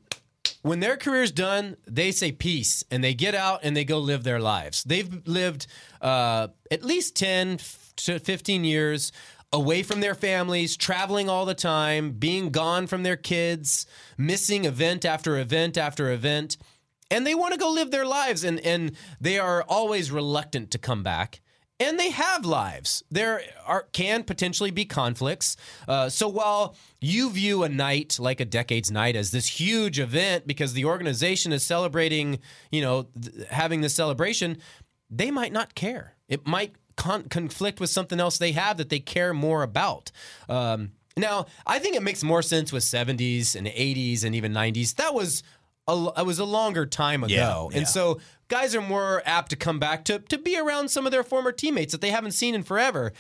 when their career's done, they say peace, and they get out and they go live their lives. They've lived uh, at least ten to fifteen years away from their families, traveling all the time, being gone from their kids, missing event after event after event. And they want to go live their lives, and, and they are always reluctant to come back. And they have lives. There are can potentially be conflicts. Uh, so while you view a night like a Decades Night as this huge event because the organization is celebrating, you know, th- having this celebration, they might not care. It might con- conflict with something else they have that they care more about. Um, now, I think it makes more sense with seventies and eighties and even nineties. That was a, it was a longer time ago. Yeah, yeah. And so guys are more apt to come back to, to be around some of their former teammates that they haven't seen in forever.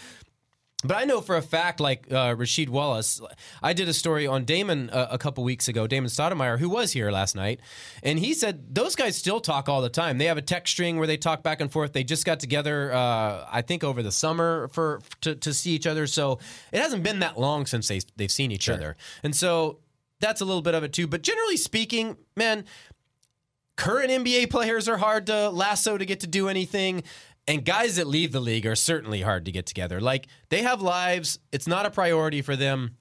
But I know for a fact, like uh, Rasheed Wallace, I did a story on Damon uh, a couple weeks ago, Damon Stoudemire, who was here last night, and he said those guys still talk all the time. They have a text string where they talk back and forth. They just got together, uh, I think, over the summer for to, to see each other. So it hasn't been that long since they, they've seen each sure. other. And so that's a little bit of it, too. But generally speaking, man, current N B A players are hard to lasso to get to do anything, and guys that leave the league are certainly hard to get together. Like, they have lives. It's not a priority for them.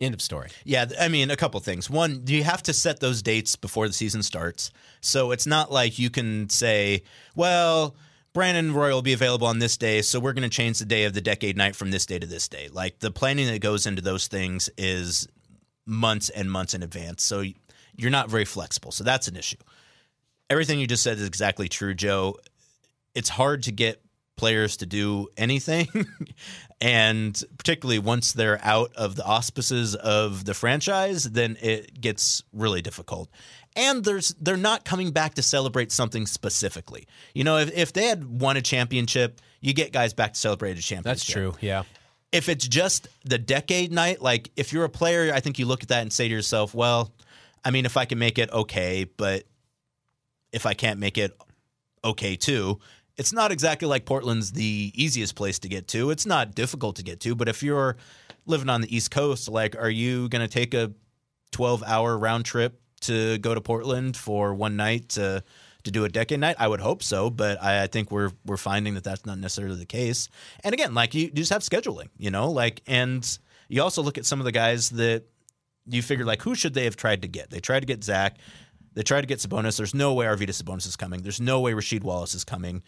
End of story. Yeah, I mean, a couple things. One, you have to set those dates before the season starts. So it's not like you can say, well, Brandon Roy will be available on this day, so we're going to change the day of the Decade Night from this day to this day. Like, the planning that goes into those things is months and months in advance. So you're not very flexible. So that's an issue. Everything you just said is exactly true, Joe. It's hard to get players to do anything, and particularly once they're out of the auspices of the franchise, then it gets really difficult. And there's they're not coming back to celebrate something specifically. You know, if, if they had won a championship, you get guys back to celebrate a championship. That's true, yeah. If it's just the Decade Night, like if you're a player, I think you look at that and say to yourself, well, I mean, if I can make it, okay, but if I can't make it, okay, too. It's not exactly like Portland's the easiest place to get to. It's not difficult to get to, but if you're living on the East Coast, like, are you going to take a twelve-hour round trip to go to Portland for one night to to do a Decade Night? I would hope so, but I, I think we're we're finding that that's not necessarily the case. And again, like you, you just have scheduling, you know, like, and you also look at some of the guys that you figure, like, who should they have tried to get? They tried to get Zach. They tried to get Sabonis. There's no way Arvydas Sabonis is coming. There's no way Rasheed Wallace is coming.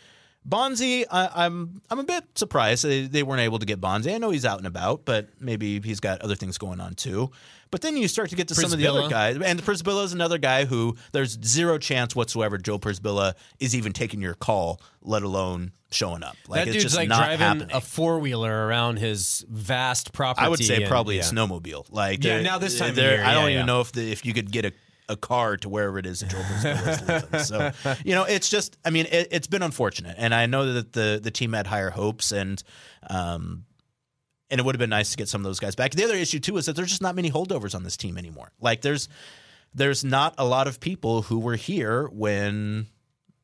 Bonzi, I, I'm I'm a bit surprised they, they weren't able to get Bonzi. I know he's out and about, but maybe he's got other things going on too. But then you start to get to Prizbilla. Some of the other guys. And Prizbilla is another guy who there's zero chance whatsoever Joe Prizbilla is even taking your call, let alone showing up. Like, that it's dude's just like not driving happening. A four-wheeler around his vast property. I would say and, probably yeah. a snowmobile. Like, yeah, now this time of year, I don't yeah, even yeah. know if the, if you could get a a car to wherever it is that Joe Prizbilla is living. So, you know, it's just, I mean, it, it's been unfortunate. And I know that the the team had higher hopes, and um, and it would have been nice to get some of those guys back. The other issue, too, is that there's just not many holdovers on this team anymore. Like, there's there's not a lot of people who were here when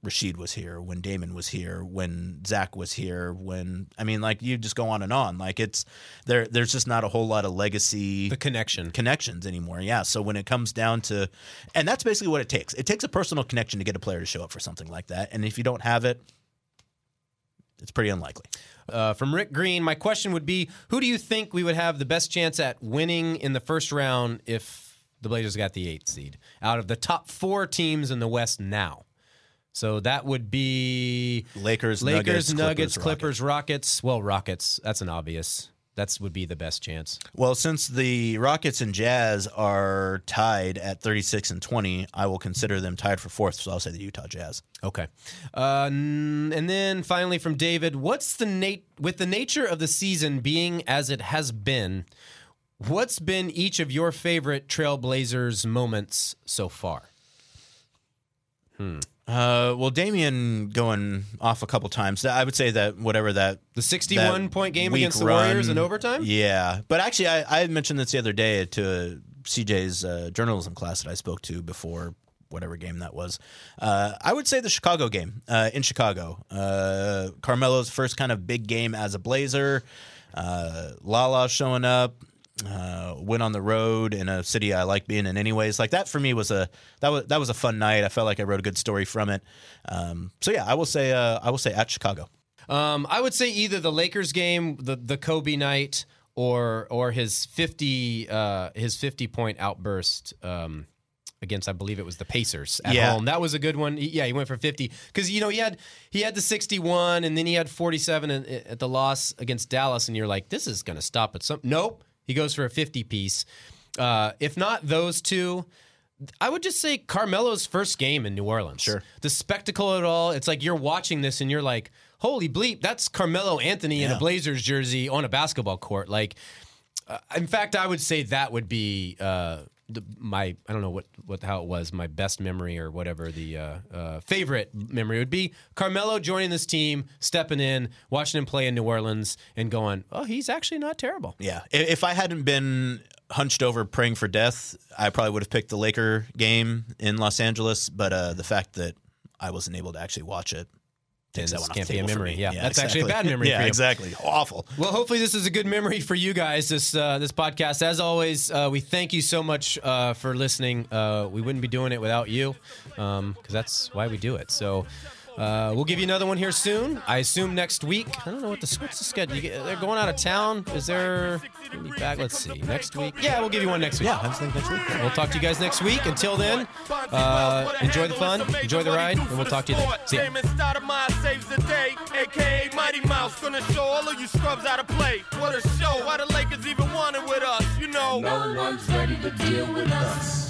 Rasheed was here, when Damon was here, when Zach was here, when, I mean, like, you just go on and on. Like, it's, there. there's just not a whole lot of legacy. The connection. Connections anymore, yeah. So when it comes down to, and that's basically what it takes. It takes a personal connection to get a player to show up for something like that. And if you don't have it, it's pretty unlikely. Uh, from Rick Green, my question would be, who do you think we would have the best chance at winning in the first round if the Blazers got the eighth seed? Out of the top four teams in the West now. So that would be Lakers, Lakers, Nuggets, Nuggets Clippers, Clippers Rockets. Rockets. Well, Rockets, that's an obvious. That would be the best chance. Well, since the Rockets and Jazz are tied at thirty-six and twenty, I will consider them tied for fourth, so I'll say the Utah Jazz. Okay. Uh, and then finally from David, what's the nat- with the nature of the season being as it has been, what's been each of your favorite Trailblazers moments so far? Hmm. Uh, well, Damian going off a couple times. I would say that whatever that the sixty-one that point game against the run, Warriors in overtime. Yeah, but actually, I, I mentioned this the other day to C J's uh, journalism class that I spoke to before whatever game that was. Uh, I would say the Chicago game uh, in Chicago. Uh, Carmelo's first kind of big game as a Blazer. Uh, Lala showing up. Uh, went on the road in a city I like being in anyways. Like that for me was a that was that was a fun night. I felt like I wrote a good story from it. Um, so yeah, I will say uh, I will say at Chicago. Um, I would say either the Lakers game, the the Kobe night, or or his fifty uh, his fifty point outburst um, against I believe it was the Pacers at yeah. home. That was a good one. He, yeah, he went for fifty because you know he had he had the sixty-one and then he had forty-seven at, at the loss against Dallas, and you're like, this is going to stop at some. Nope. He goes for a fifty-piece. Uh, if not those two, I would just say Carmelo's first game in New Orleans. Sure. The spectacle of it all, it's like you're watching this and you're like, holy bleep, that's Carmelo Anthony yeah. in a Blazers jersey on a basketball court. Like, uh, in fact, I would say that would be uh, the, my, I don't know what, what how it was, my best memory or whatever the uh, uh, favorite memory would be. Carmelo joining this team, stepping in, watching him play in New Orleans, and going, oh, he's actually not terrible. Yeah. If I hadn't been hunched over praying for death, I probably would have picked the Laker game in Los Angeles. But uh, the fact that I wasn't able to actually watch it, This that can't be a memory. Yeah, yeah, that's exactly. actually a bad memory yeah, for you. Yeah, exactly. Awful. Well, hopefully this is a good memory for you guys, this uh, this podcast. As always, uh, we thank you so much uh, for listening. Uh, we wouldn't be doing it without you because um, that's why we do it. So uh, we'll give you another one here soon. I assume next week. I don't know what the, what's the schedule. You get, they're going out of town. Is there – back? Let's see. Next week? Yeah, we'll give you one next week. Yeah, I was thinking next week. We'll talk to you guys next week. Until then, uh, enjoy the fun, enjoy the ride, and we'll talk to you then. See ya. Saves the day, a k a. Mighty Mouse, gonna show all of you scrubs how to play. What a show, why the Lakers even wanted with us, you know. No one's ready to deal with us.